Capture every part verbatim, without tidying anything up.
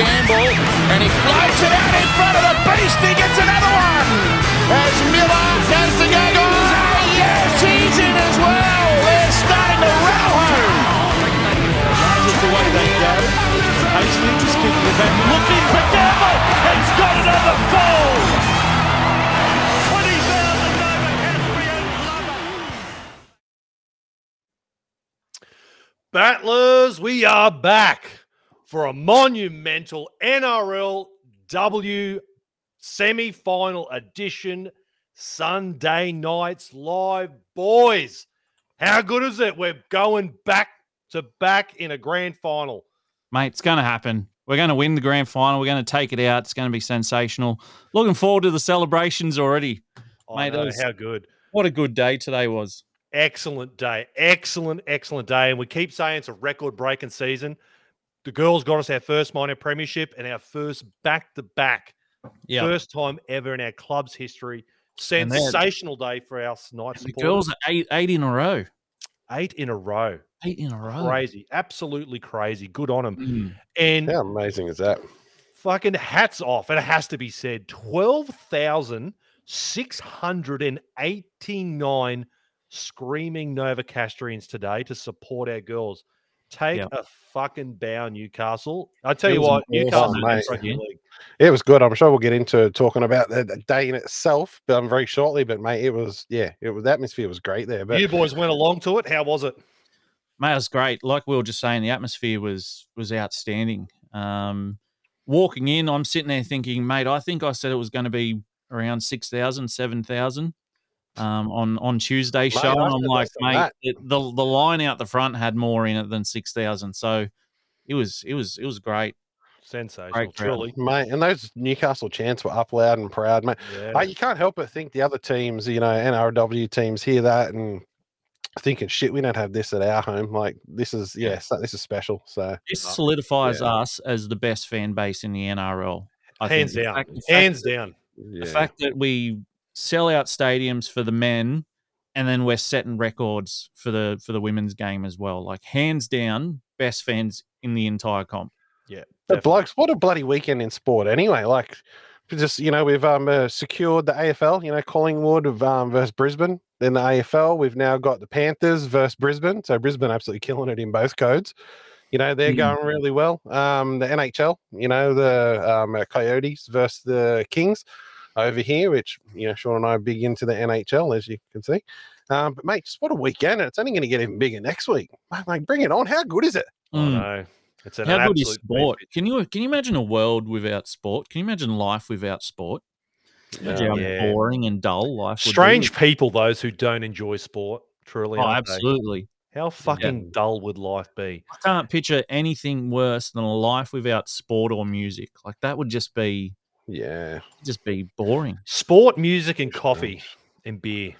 Gamble, and he floats it out in front of the beast. He gets another one as Miller has to go. Oh, yes, he's in as well. They're starting to row home. That is the way they go. Hastings kicking it back, looking for Gamble. He's got another fall. Battlers, we are back for a monumental N R L W semi-final edition Sunday nights live. Boys, how good is it? We're going back to back in a grand final. Mate, it's going to happen. We're going to win the grand final. We're going to take it out. It's going to be sensational. Looking forward to the celebrations already. I Mate, know, was, how good. What a good day today was. Excellent day. Excellent, excellent day. And we keep saying it's a record-breaking season. The girls got us our first minor premiership and our first back-to-back. Yep. First time ever in our club's history. Sensational day for our night supporters. The girls are eight, eight in a row. Eight in a row. Eight in a row. Crazy. Absolutely crazy. Good on them. Mm. And how amazing is that? Fucking hats off. And it has to be said, twelve thousand six hundred eighty-nine screaming Novocastrians today to support our girls. Take yeah. a fucking bow, Newcastle. I tell you what, Newcastle. Oh, yeah. It was good. I'm sure we'll get into talking about the day in itself um, very shortly. But mate, it was yeah, it was the atmosphere was great there. But you boys went along to it. How was it? Mate, it was great. Like we were just saying, the atmosphere was was outstanding. Um, walking in, I'm sitting there thinking, mate, I think I said it was going to be around six thousand, seven thousand. Um, on on Tuesday show, mate, and I'm like, mate, it, the the line out the front had more in it than six thousand, so it was it was it was great, sensational, great truly, mate. And those Newcastle chants were up loud and proud, mate. Yeah. Like, you can't help but think the other teams, you know, N R L W teams hear that and thinking, shit, we don't have this at our home. Like this is yeah, so, this is special. So this solidifies yeah. us as the best fan base in the N R L. I hands think. down, fact, hands that, down. The yeah. fact that we sell out stadiums for the men, and then we're setting records for the for the women's game as well. Like hands down, best fans in the entire comp. Yeah, but blokes, what a bloody weekend in sport. Anyway, like just you know, we've um uh, secured the A F L. You know, Collingwood of, um, versus Brisbane. Then the A F L. We've now got the Panthers versus Brisbane. So Brisbane absolutely killing it in both codes. You know, they're mm-hmm. going really well. Um, the N H L. You know, the um, uh, Coyotes versus the Kings. Over here, which, you know, Sean and I are big into the N H L, as you can see. Um, but, mate, just what a weekend. And it's only going to get even bigger next week. Like, bring it on. How good is it? Mm. I know. It's an How good is sport? Benefit. Can you can you imagine a world without sport? Can you imagine life without sport? Um, how yeah. boring and dull life would Strange be. people, those who don't enjoy sport, truly. Oh, absolutely. They? How fucking yeah. dull would life be? I can't picture anything worse than a life without sport or music. Like, that would just be... Yeah. It'd just be boring. Sport, music, and coffee and beer.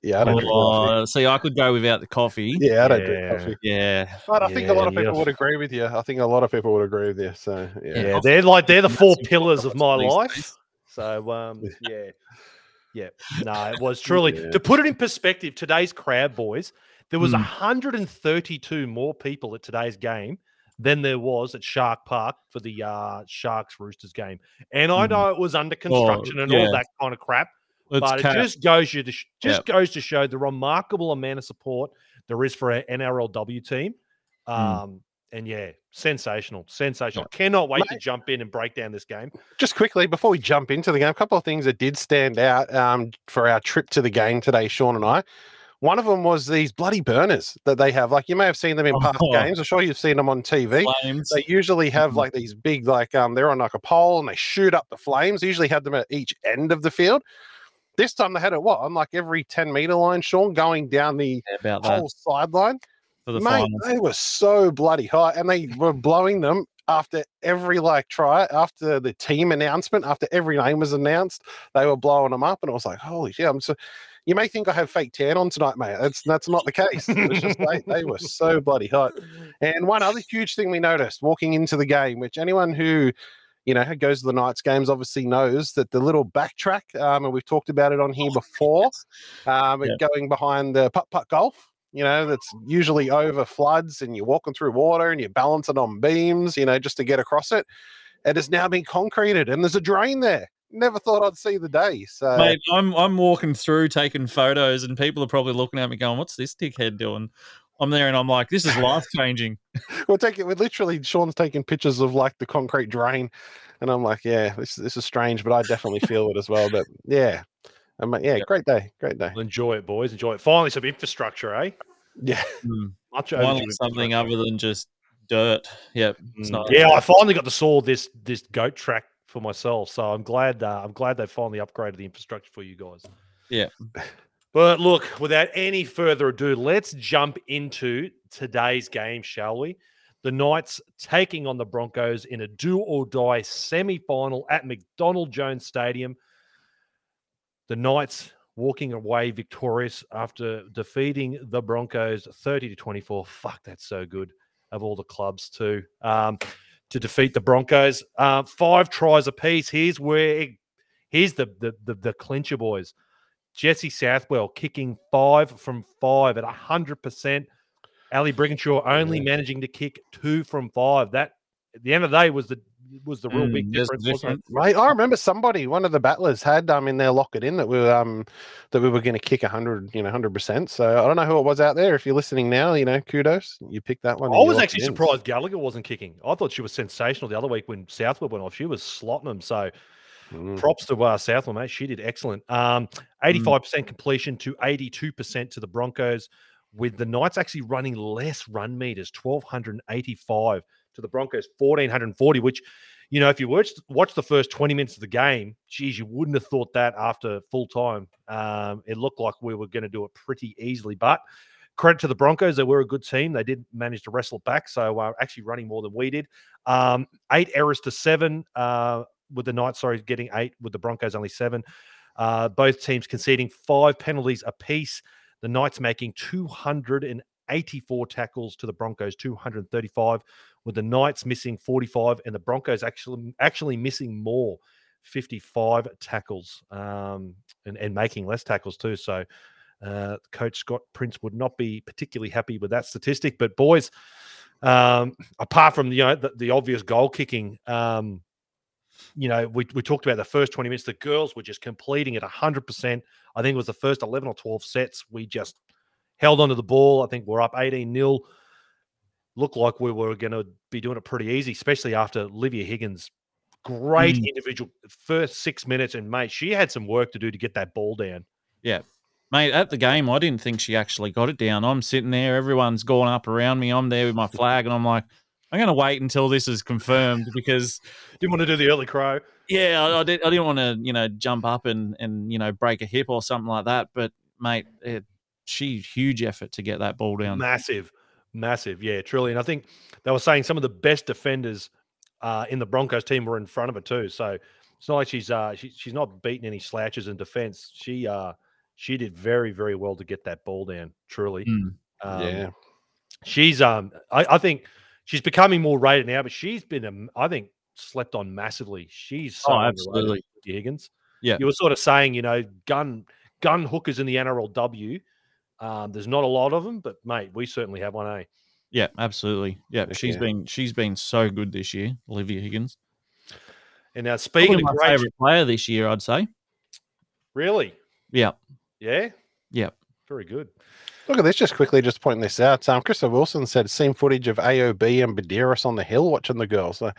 Yeah, I don't oh, uh, see, I could go without the coffee. Yeah, I don't yeah. drink coffee. Yeah. But I yeah, think a lot of people yeah. would agree with you. I think a lot of people would agree with you. So yeah. yeah they're like they're the four pillars of my life. So um yeah. Yeah. No, it was truly yeah. to put it in perspective, today's crowd, boys, there was mm. one hundred thirty-two more people at today's game than there was at Shark Park for the uh, Sharks-Roosters game. And I know it was under construction oh, and yeah. all that kind of crap, it's but cat. it just goes you to sh- just yep. goes to show the remarkable amount of support there is for an N R L W team. Um, mm. And, yeah, sensational, sensational. Yep. Cannot wait Mate. to jump in and break down this game. Just quickly, before we jump into the game, a couple of things that did stand out um, for our trip to the game today, Sean and I. One of them was these bloody burners that they have. Like, you may have seen them in past oh, games. I'm sure you've seen them on T V. Flames. They usually have, like, these big, like, um, they're on, like, a pole, and they shoot up the flames. They usually had them at each end of the field. This time they had it, what, on, like, every ten-metre line, Sean, going down the yeah, whole sideline. The Mate, finals. They were so bloody hot, and they were blowing them after every, like, try, after the team announcement, after every name was announced, they were blowing them up, and I was like, holy shit, I'm so... You may think I have fake tan on tonight, mate. That's that's not the case. It was just, they, they were so bloody hot. And one other huge thing we noticed walking into the game, which anyone who, you know, goes to the Knights games obviously knows that the little backtrack, um, and we've talked about it on here before, um, yeah. going behind the putt-putt golf, you know, that's usually over floods and you're walking through water and you're balancing on beams, you know, just to get across it. it has now been concreted and there's a drain there. Never thought I'd see the day. So, mate, I'm I'm walking through taking photos, and people are probably looking at me going, "What's this dickhead doing?" I'm there, and I'm like, "This is life changing." we're taking, we're literally Sean's taking pictures of like the concrete drain, and I'm like, "Yeah, this this is strange," but I definitely feel it as well. But yeah, I'm like, yeah, yeah, great day, great day. Enjoy it, boys. Enjoy it. Finally, some infrastructure, eh? Yeah, mm. Much finally something other than just dirt. Yeah, it's mm. not yeah. I finally got to saw this this goat track for myself, so I'm glad uh, I'm glad they finally upgraded the infrastructure for you guys. Yeah. But look, without any further ado, let's jump into today's game, shall we? The Knights taking on the Broncos in a do-or-die semi-final at McDonald Jones Stadium. The Knights walking away victorious after defeating the Broncos thirty to twenty-four. Fuck, that's so good of all the clubs too. Um to defeat the Broncos. Uh, five tries apiece. Here's where it, here's the, the the the clincher, boys. Jesse Southwell kicking five from five at one hundred percent. Ali Brigginshaw only managing to kick two from five. That, at the end of the day, was the was the real mm, big difference. difference. Right. I remember somebody, one of the battlers, had um in their locket in that we were, um that we were going to kick one hundred, you know, one hundred percent. So I don't know who it was out there. If you're listening now, you know, kudos. You picked that one. I was actually surprised Gallagher wasn't kicking. I thought she was sensational the other week when Southwell went off. She was slotting them. So mm. props to uh, Southwell, mate. She did excellent. Um, eighty-five percent mm. completion to eighty-two percent to the Broncos, with the Knights actually running less run meters, one thousand two hundred eighty-five. To the Broncos, one thousand four hundred forty, which, you know, if you watched watch the first twenty minutes of the game, geez, you wouldn't have thought that after full time. Um, it looked like we were going to do it pretty easily, but credit to the Broncos. They were a good team. They did manage to wrestle back, so uh, actually running more than we did. Um, eight errors to seven uh, with the Knights, sorry, getting eight with the Broncos, only seven. Uh, both teams conceding five penalties apiece. The Knights making two hundred eighty-four tackles to the Broncos, two hundred thirty-five, with the Knights missing forty-five and the Broncos actually actually missing more, fifty-five tackles, um, and, and making less tackles too. So uh, Coach Scott Prince would not be particularly happy with that statistic. But boys, um, apart from you know, the, the obvious goal kicking, um, you know, we, we talked about the first twenty minutes. The girls were just completing at one hundred percent. I think it was the first eleven or twelve sets. We just held onto the ball. I think we're up eighteen nil. Looked like we were going to be doing it pretty easy, especially after Olivia Higgins. Great mm. individual first six minutes. And, mate, she had some work to do to get that ball down. Yeah. Mate, at the game, I didn't think she actually got it down. I'm sitting there. Everyone's gone up around me. I'm there with my flag. And I'm like, I'm going to wait until this is confirmed because didn't want to do the early crow. Yeah, I, I, did, I didn't want to, you know, jump up and, and, you know, break a hip or something like that. But, mate, it, she huge effort to get that ball down. Massive, massive. Yeah, truly. And I think they were saying some of the best defenders uh, in the Broncos team were in front of her too. So it's not like she's uh, she, she's not beating any slouches in defense. She uh, she did very, very well to get that ball down, truly. Mm. Um, yeah. She's, um, I, I think she's becoming more rated now, but she's been, um, I think, slept on massively. She's so oh, absolutely. Higgins. Yeah. You were sort of saying, you know, gun, gun hookers in the N R L W. Um, there's not a lot of them, but mate, we certainly have one, eh? Yeah, absolutely. Yeah, she's yeah. been she's been so good this year, Olivia Higgins. And now, speaking Probably of my great... favorite player this year, I'd say. Really? Yeah. Yeah. Yeah. Very good. Look at this. Just quickly, just pointing this out. Um, Christopher Wilson said, "Seen footage of A O B and Badiris on the hill watching the girls." So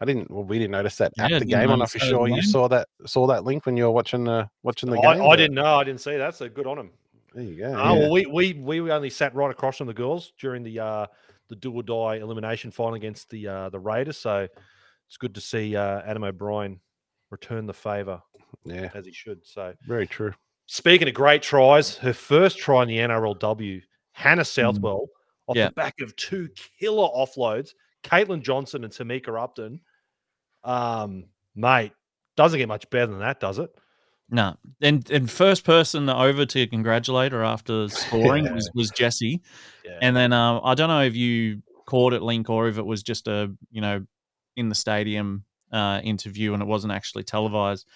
I didn't. Well, we didn't notice that yeah, at the game. I'm not for sure you saw that saw that link when you were watching the watching the oh, game. I, I didn't know. I didn't see that. So good on him. There you go. Oh, yeah. well, we, we we only sat right across from the girls during the uh, the do or die elimination final against the uh, the Raiders. So it's good to see uh, Adam O'Brien return the favour, yeah, as he should. So very true. Speaking of great tries, her first try in the N R L W, Hannah Southwell, mm. off yeah. the back of two killer offloads, Caitlin Johnson and Tamika Upton. Um, mate, doesn't get much better than that, does it? No, and and first person over to congratulate her after scoring yeah. was, was Jesse, yeah. and then uh, I don't know if you caught it, Link, or if it was just a you know in the stadium uh, interview and it wasn't actually televised,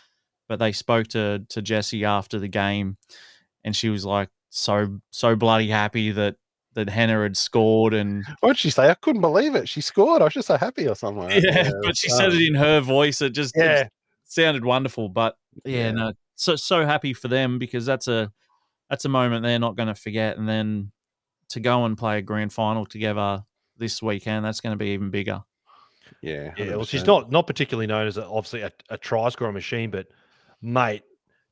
but they spoke to to Jesse after the game, and she was like so so bloody happy that. that Hannah had scored. And what did she say? I couldn't believe it. She scored. I was just so happy or something. Yeah, yeah, but she um, said it in her voice. It just yeah. it sounded wonderful. But yeah, yeah, no, so so happy for them, because that's a that's a moment they're not going to forget. And then to go and play a grand final together this weekend, that's going to be even bigger. Yeah, yeah. Well, she's not not particularly known as a, obviously a, a try scoring machine, but mate,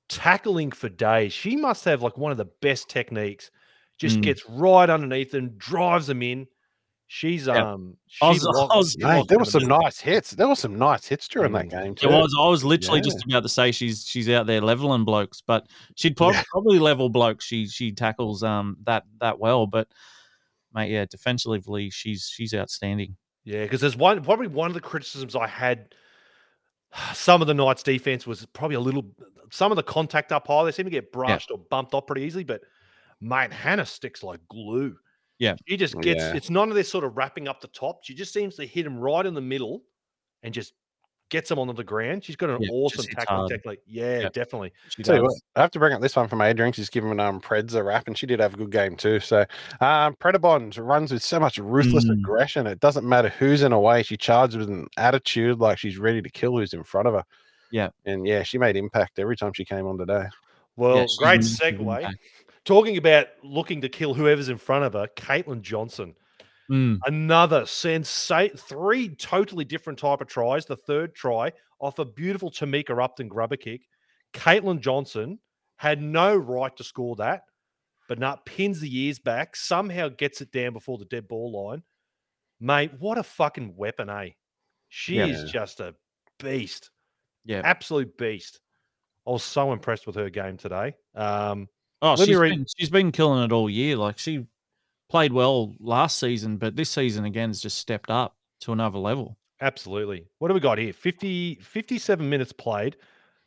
tackling for days. She must have like one of the best techniques. Just mm. gets right underneath and drives them in. She's yeah. um. She's I was, I was, mate, there were some middle. nice hits. There were some nice hits during mm. that game too. It was. I was literally yeah. just about to say she's she's out there leveling blokes, but she'd probably, yeah. probably level blokes. She she tackles um that that well, but mate, yeah, defensively she's she's outstanding. Yeah, because there's one probably one of the criticisms I had. Some of the Knights' defense was probably a little. Some of the contact up high, they seem to get brushed yeah. or bumped off pretty easily. But mate, Hannah sticks like glue. Yeah, she just gets. Yeah. It's none of this sort of wrapping up the top. She just seems to hit him right in the middle, and just gets him onto the ground. She's got an yeah, awesome tackling technique. Yeah, yeah, definitely. She does. What, I have to bring up this one from Adrian. She's given um Preds a rap, and she did have a good game too. So um Predabond runs with so much ruthless mm. aggression. It doesn't matter who's in a way. She charges with an attitude like she's ready to kill who's in front of her. Yeah. And yeah, she made impact every time she came on today. Well, yeah, great segue. Talking about looking to kill whoever's in front of her, Caitlin Johnson. Mm. Another sensate, three totally different type of tries. The third try off a beautiful Tamika Upton grubber kick. Caitlin Johnson had no right to score that, but not pins the ears back, somehow gets it down before the dead ball line. Mate, what a fucking weapon, eh? She yeah. is just a beast. Yeah. Absolute beast. I was so impressed with her game today. Um, oh, she's been, she's been killing it all year. Like she played well last season, but this season, again, has just stepped up to another level. Absolutely. What do we got here? fifty, fifty-seven minutes played,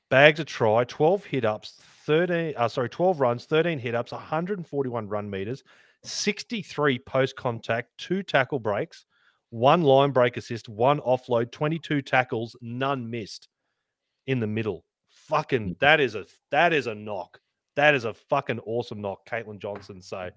bagged a try, twelve hit-ups, thirteen, uh, sorry, twelve runs, thirteen hit-ups, one hundred forty-one run meters, sixty-three post-contact, two tackle breaks, one line break assist, one offload, twenty-two tackles, none missed in the middle. Fucking, that is a that is a knock. That is a fucking awesome knock, Caitlin Johnson. So...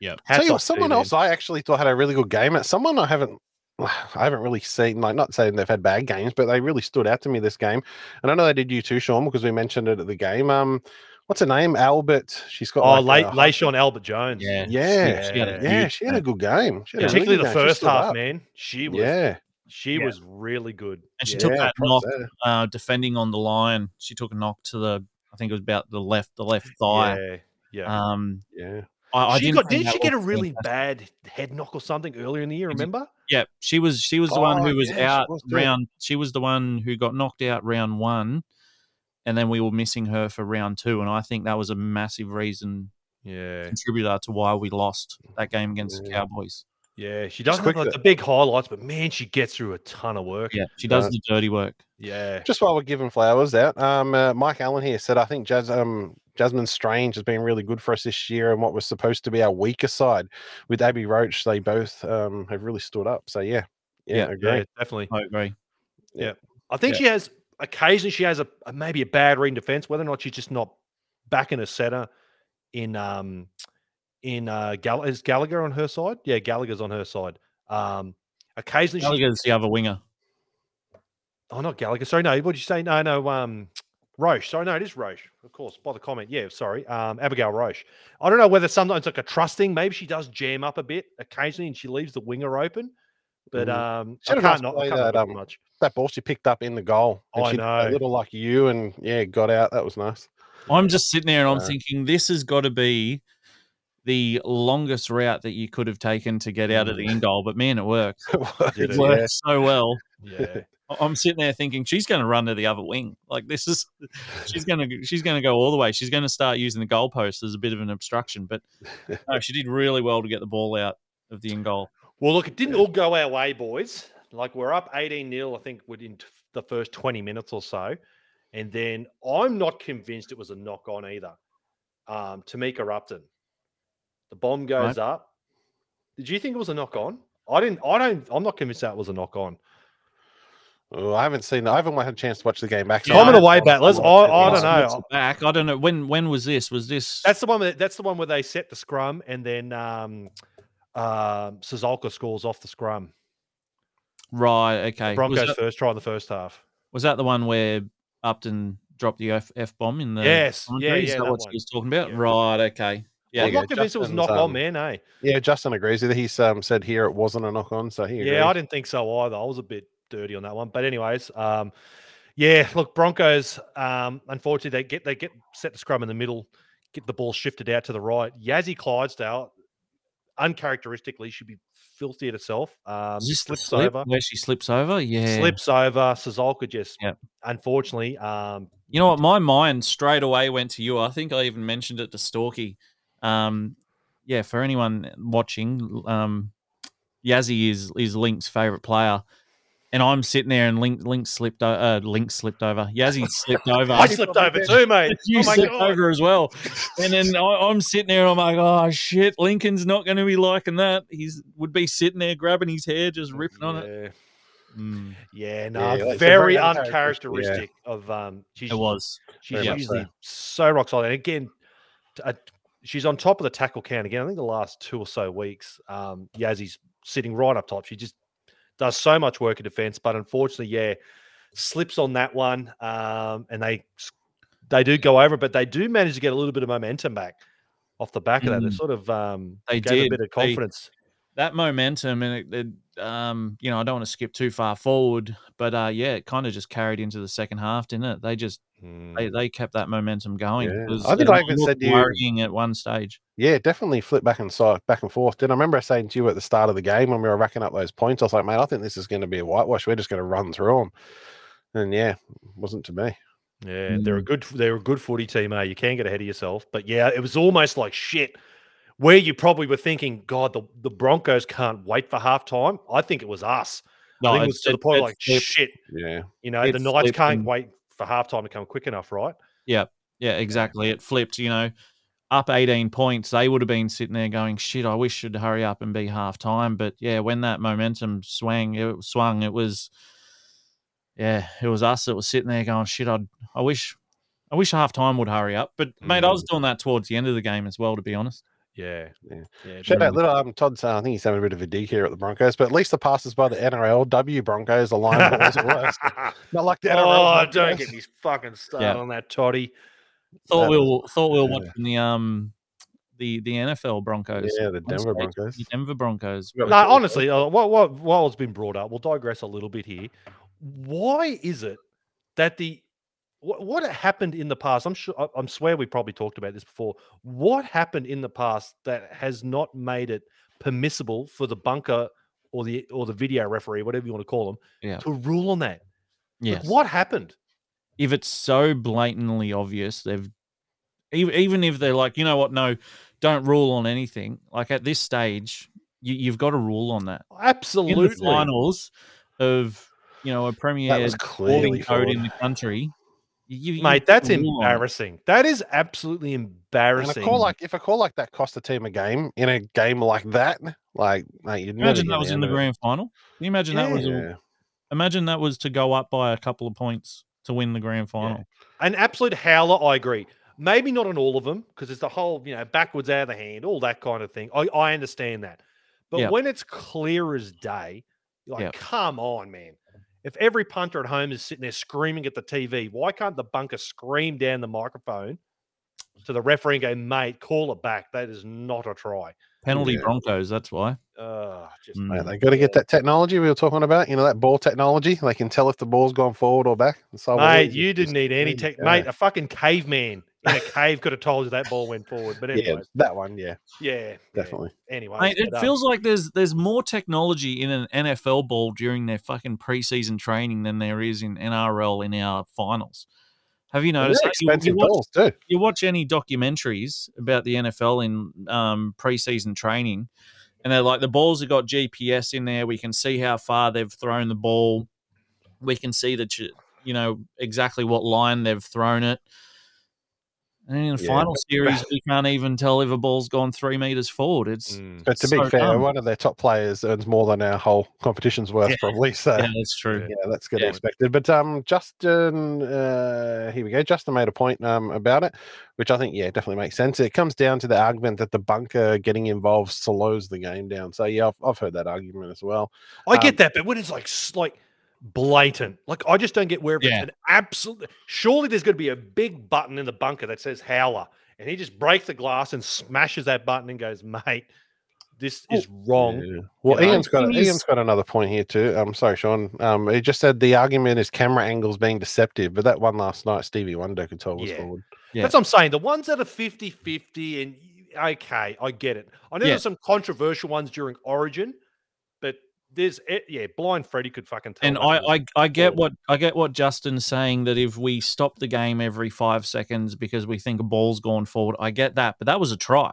Yeah. Tell you what, someone else I actually thought had a really good game. At someone I haven't, I haven't really seen. Like, not saying they've had bad games, but they really stood out to me this game. And I know they did you too, Sean, because we mentioned it at the game. Um, what's her name? Albert. She's got. Oh, like Lay- Layshawn Albert Jones. Yeah, yeah, she, she had a, yeah, she had a good game. She had particularly really the first half, up. man. She was. Yeah. She yeah. was really good, and she yeah, took that knock uh, defending on the line. She took a knock to the, I think it was about the left, the left thigh. Yeah. Yeah. Um, yeah. I, she I got, didn't she get a really fantastic. bad head knock or something earlier in the year, remember? Yeah, she was she was the oh, one who was yeah, out she was round. She was the one who got knocked out round one, and then we were missing her for round two, and I think that was a massive reason, yeah, contributor to why we lost that game against yeah. the Cowboys. Yeah, she doesn't have like the big highlights, but man, she gets through a ton of work. Yeah, she does uh, the dirty work. Yeah. Just while we're giving flowers out, um, uh, Mike Allen here said, I think Jazz, um, Jasmine Strange has been really good for us this year, and what was supposed to be our weaker side with Abby Roche, they both um, have really stood up. So, yeah. Yeah, yeah I agree. Yeah, definitely. I agree. Yeah. I think yeah. she has, occasionally she has a, a maybe a bad read in defense, whether or not she's just not back in a center in um, – In uh, Gall- is Gallagher on her side? Yeah, Gallagher's on her side. Um, occasionally, Gallagher's she... the other winger. Oh, not Gallagher. Sorry, no. What did you say? No, no. Um, Roche. Sorry, no. It is Roche, of course. By the comment, yeah. Sorry, um, Abigail Roche. I don't know whether sometimes like a trusting. Maybe she does jam up a bit occasionally, and she leaves the winger open. But um, she I can't not I can't that um, much. That ball she picked up in the goal. And I she, know. A little like you, and yeah, got out. That was nice. I'm just sitting there, and I'm uh, thinking this has got to be the longest route that you could have taken to get out of the end goal, but man, it worked. It worked, it worked yeah. so well. Yeah. I'm sitting there thinking she's going to run to the other wing. Like this is, she's going to, she's going to go all the way. She's going to start using the goalpost as a bit of an obstruction, but no, she did really well to get the ball out of the end goal. Well, look, it didn't all go our way, boys. Like we're up eighteen nil, I think within the first twenty minutes or so. And then I'm not convinced it was a knock on either. Um, Tamika Upton. The bomb goes right. up. Did you think it was a knock on? I didn't. I don't. I'm not convinced that was a knock on. Oh, I haven't seen. I haven't had a chance to watch the game back. Comment yeah, away, battlers. I, I don't know. Back. I don't know. When when was this? Was this? That's the one. That, that's the one where they set the scrum and then um, um, Sazolka scores off the scrum. Right, okay. The Broncos' that, first try in the first half. Was that the one where Upton dropped the F-bomb in the... Yes, yeah, yeah. Is that, that what one. He was talking about? Yeah. Right, okay. Yeah, well, yeah, it was knock um, on, man, eh? Yeah, Justin agrees with it. He's um, said here it wasn't a knock on, so he agrees. Yeah, I didn't think so either. I was a bit dirty on that one. But anyways, um, yeah, look, Broncos, um, unfortunately, they get they get set the scrum in the middle, get the ball shifted out to the right. Yazzie Clydesdale, uncharacteristically, should be filthy at herself. Um, slips slip over. Where she slips over? Yeah. Slips over. Sazolka just, yep. unfortunately. Um, you know what? My mind straight away went to you. I think I even mentioned it to Storky. Um, yeah, for anyone watching, um, Yazzie is, is Link's favorite player, and I'm sitting there, and Link Link slipped uh, Link slipped over, Yazzie slipped over. I slipped over too, mate. You oh my slipped God. over as well, and then I, I'm sitting there, and I'm like, oh shit, Lincoln's not going to be liking that. He's would be sitting there grabbing his hair, just ripping yeah. on it. Mm. Yeah, no, yeah, very uncharacteristic yeah. of um. She's, it was. She's usually so. so rock solid, and again. A, She's on top of the tackle count again. I think the last two or so weeks, um, Yazzie's sitting right up top. She just does so much work in defence, but unfortunately, yeah, slips on that one, um, and they they do go over, but they do manage to get a little bit of momentum back off the back of that. Mm. They sort of um, they gave did. a bit of confidence. They, that momentum, and it, it, um, you know, I don't want to skip too far forward, but uh, yeah, it kind of just carried into the second half, didn't it? They just. They, they kept that momentum going. Yeah. I think I even said to you worrying at one stage. Yeah, definitely flip back and side, back and forth. Did I remember saying to you at the start of the game when we were racking up those points? I was like, mate, I think this is going to be a whitewash. We're just going to run through them. And yeah, it wasn't to be. Yeah, mm. they're a good they're a good footy team. Eh? You can get ahead of yourself, but yeah, it was almost like shit. Where you probably were thinking, God, the, the Broncos can't wait for halftime. I think it was us. No, I think it was to the point like flipped. shit. Yeah, you know, it's the Knights can't and... wait. for halftime to come quick enough, right? Yeah, yeah, exactly. It flipped, you know, up eighteen points. They would have been sitting there going, shit, I wish it'd hurry up and be halftime. But, yeah, when that momentum swung, it swung, it was, yeah, it was us that was sitting there going, shit, I'd, I wish I wish halftime would hurry up. But, mate, mm. I was doing that towards the end of the game as well, to be honest. Yeah, yeah. yeah Shout out little um, Todd. Uh, I think he's having a bit of a dig here at the Broncos, but at least the passes by the N R L W Broncos, the line balls at worst. Not like the N R L. Oh, don't get me fucking started yeah. on that, Toddy. Thought no. we were thought we were yeah. watching the um the the N F L Broncos. Yeah, the Denver Broncos. The Denver Broncos. No, nah, honestly, uh, what what while it's been brought up, we'll digress a little bit here. Why is it that the What happened in the past? I'm sure. I'm swear we probably talked about this before. What happened in the past that has not made it permissible for the bunker or the or the video referee, whatever you want to call them, yeah. to rule on that? Yeah. Like, what happened? If it's so blatantly obvious, they've even even if they're like, you know what, no, don't rule on anything. Like at this stage, you, you've got to rule on that. Absolutely. In the finals of you know a premier sporting code in the country. You, Mate, you, that's embarrassing. That is absolutely embarrassing. And a call like if a call like that cost a team a game in a game like that, like mate, you'd imagine that was in the grand final. Can you imagine yeah. that was a, imagine that was to go up by a couple of points to win the grand final. Yeah. An absolute howler. I agree. Maybe not on all of them because it's the whole you know backwards out of the hand, all that kind of thing. I, I understand that, but yep. when it's clear as day, you're like yep. come on, man. If every punter at home is sitting there screaming at the T V, why can't the bunker scream down the microphone to the referee and go, mate, call it back? That is not a try. Penalty yeah. Broncos, that's why. Uh, just, mm. mate, they got to get that technology we were talking about, you know, that ball technology. They can tell if the ball's gone forward or back. So mate, you just, didn't need any tech. Yeah. Mate, a fucking caveman in a cave could have told you that ball went forward. But anyway. Yeah, that one, yeah. Yeah. Definitely. Yeah. Anyway. Mate, it feels up. like there's there's more technology in an N F L ball during their fucking preseason training than there is in N R L in our finals. Have you noticed? They're expensive you, you, watch, balls too. You watch any documentaries about the N F L in um, preseason training, and they're like, the balls have got G P S in there. We can see how far they've thrown the ball. We can see that you know exactly what line they've thrown it. And in the yeah. final series, we can't even tell if a ball's gone three metres forward. It's mm. But to so be fair, dumb. one of their top players earns more than our whole competition's worth, yeah. probably. So, yeah, that's true. Yeah, that's good yeah. expected. But um, Justin, uh, here we go. Justin made a point um, about it, which I think, yeah, definitely makes sense. It comes down to the argument that the bunker getting involved slows the game down. So, yeah, I've, I've heard that argument as well. I um, get that, but when it's like like... blatant. Like, I just don't get where yeah. it's an absolute... Surely there's going to be a big button in the bunker that says howler, and he just breaks the glass and smashes that button and goes, mate, this is wrong. Yeah. Well, you know, Ian's got Ian's got another point here too. I'm um, sorry, Sean. Um, he just said the argument is camera angles being deceptive, but that one last night, Stevie Wonder could tell was yeah. forward. Yeah. That's what I'm saying. The ones that are fifty-fifty and okay, I get it. I know yeah. there's some controversial ones during Origin, but There's yeah, blind Freddie could fucking tell. And I, I, I get what I get what Justin's saying, that if we stop the game every five seconds because we think a ball's gone forward, I get that. But that was a try,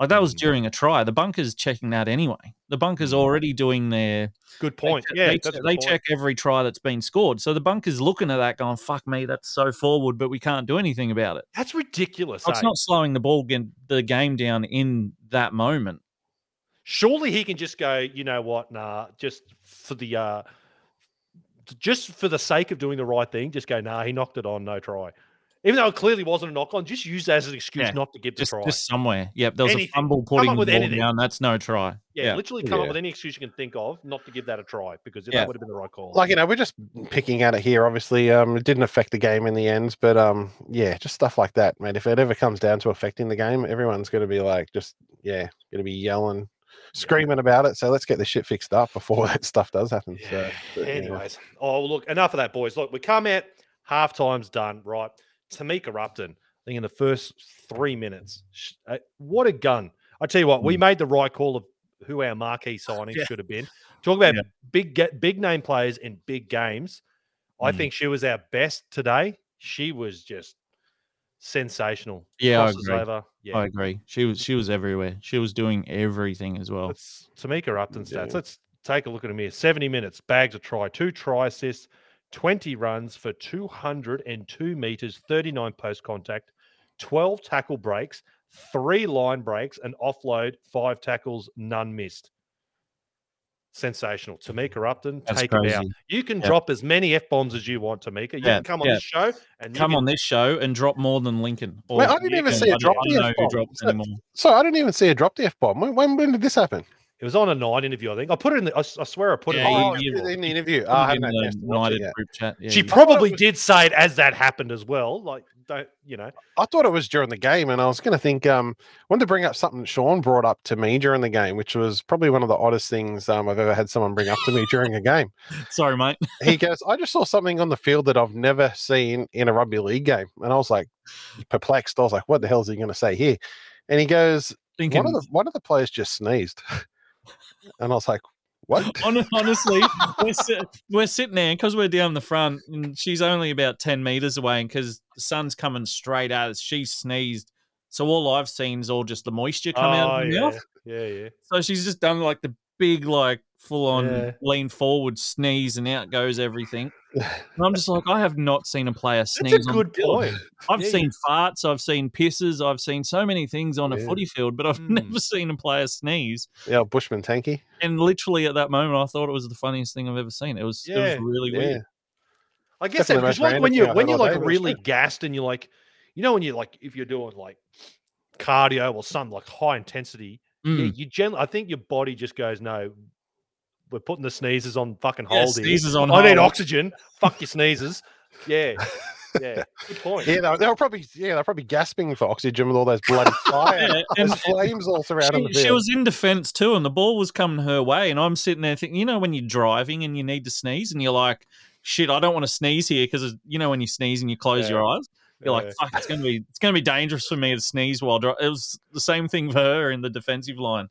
like that was during a try. The bunker's checking that anyway. The bunker's already doing their good point. They, yeah, they, that's they check point. every try that's been scored. So the bunker's looking at that, going, "Fuck me, that's so forward," but we can't do anything about it. That's ridiculous. It's eh? not slowing the ball the game down in that moment. Surely he can just go, you know what, nah, just for the uh, just for the sake of doing the right thing, just go, nah, he knocked it on, no try. Even though it clearly wasn't a knock on, just use that as an excuse yeah, not to give the just, try. Just somewhere. Yep, there was anything. a fumble putting the ball down, that's no try. Yeah, yeah. literally come yeah. up with any excuse you can think of not to give that a try, because yeah. that would have been the right call. Like, you know, we're just picking at it here, obviously. Um, it didn't affect the game in the end, but um, yeah, just stuff like that, mate. If it ever comes down to affecting the game, everyone's going to be like, just, yeah, going to be yelling. Screaming about it, so let's get this shit fixed up before that stuff does happen. So, but, Anyways, yeah. oh look, enough of that, boys. Look, we come out, halftime's done, right? Tamika Upton, I think in the first three minutes, uh, what a gun! I tell you what, we made the right call of who our marquee signing yeah. should have been. Talk about yeah. big, big name players in big games. I mm. think she was our best today. She was just sensational. Yeah, I agree. Over. yeah, I agree. She was she was everywhere. She was doing everything as well. Let's, Tamika Upton stats. Yeah. Let's take a look at them here. seventy minutes, bags a try, two try assists, twenty runs for two hundred two meters, thirty-nine post contact, twelve tackle breaks, three line breaks, an offload, five tackles, none missed. Sensational. Tamika Upton, That's take crazy. it out. You can yeah. drop as many F-bombs as you want, Tamika. You yeah. can come on yeah. this show and come can... on this show and drop more than Lincoln. Or Wait, I didn't even can... see a drop the F-bomb. So, so I didn't even see a drop the F-bomb. When, when, when did this happen? It was on a night interview, I think. I put it in the, I, I swear I put yeah, it in, oh, in the interview. Oh, I in no the it group chat. Yeah, she yeah. probably was... did say it as that happened as well. Like, don't, you know. I thought it was during the game, and I was going to think, um, I wanted to bring up something Sean brought up to me during the game, which was probably one of the oddest things um, I've ever had someone bring up to me during a game. Sorry, mate. He goes, I just saw something on the field that I've never seen in a rugby league game. And I was like, perplexed. I was like, what the hell is he going to say here? And he goes, Thinking. one of the, one of the players just sneezed. And I was like, what? Honestly, we're, si- we're sitting there because we're down the front and she's only about ten meters away, and because the sun's coming straight at us, she sneezed. So all I've seen is all just the moisture come oh, out of the yeah. mouth. Yeah, yeah. So she's just done like the big, like full on yeah. lean forward sneeze, and out goes everything. And I'm just like, I have not seen a player sneeze. That's a good point. I've yeah. seen farts, I've seen pisses, I've seen so many things on yeah. a footy field, but I've mm. never seen a player sneeze. Yeah, Bushman Tanky. And literally at that moment, I thought it was the funniest thing I've ever seen. It was, yeah. it was really yeah. weird. I guess that, it's like when you're when you're like really gassed, and you're like, you know, when you're like, if you're doing like cardio or some like high intensity, mm. yeah, you generally, I think your body just goes, no. We're putting the sneezers on fucking hold yeah, sneezers here. On I hold. need oxygen. Fuck your sneezers. Yeah. Yeah. Good point. Yeah, they were, they were probably yeah, they're probably gasping for oxygen with all those bloody fire. yeah, and those flames all surrounding the field. She was in defense too, and the ball was coming her way. And I'm sitting there thinking, you know, when you're driving and you need to sneeze and you're like, shit, I don't want to sneeze here, because you know when you sneeze and you close yeah. your eyes. You're like, fuck, it's gonna be it's gonna be dangerous for me to sneeze while driving. It was the same thing for her in the defensive line.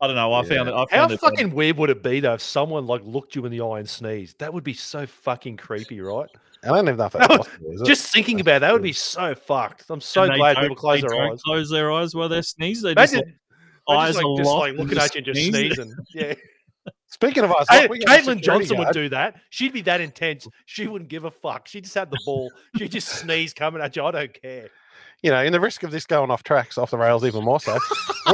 I don't know. I yeah. found it. I found How it fucking funny. weird would it be though if someone like looked you in the eye and sneezed? That would be so fucking creepy, right? I don't even know if that's that possible. Is just it? thinking that's about that would be so fucked. I'm so and glad people close their eyes. Close their eyes while they're sneezing. They just, Imagine, like, eyes just, like, just like looking just at you and just sneezing. Yeah. Speaking of eyes, hey, Caitlin Johnson guard. would do that. She'd be that intense. She wouldn't give a fuck. She just had the ball. She just sneeze coming at you. I don't care. you know, in the risk of this going off tracks, off the rails even more so,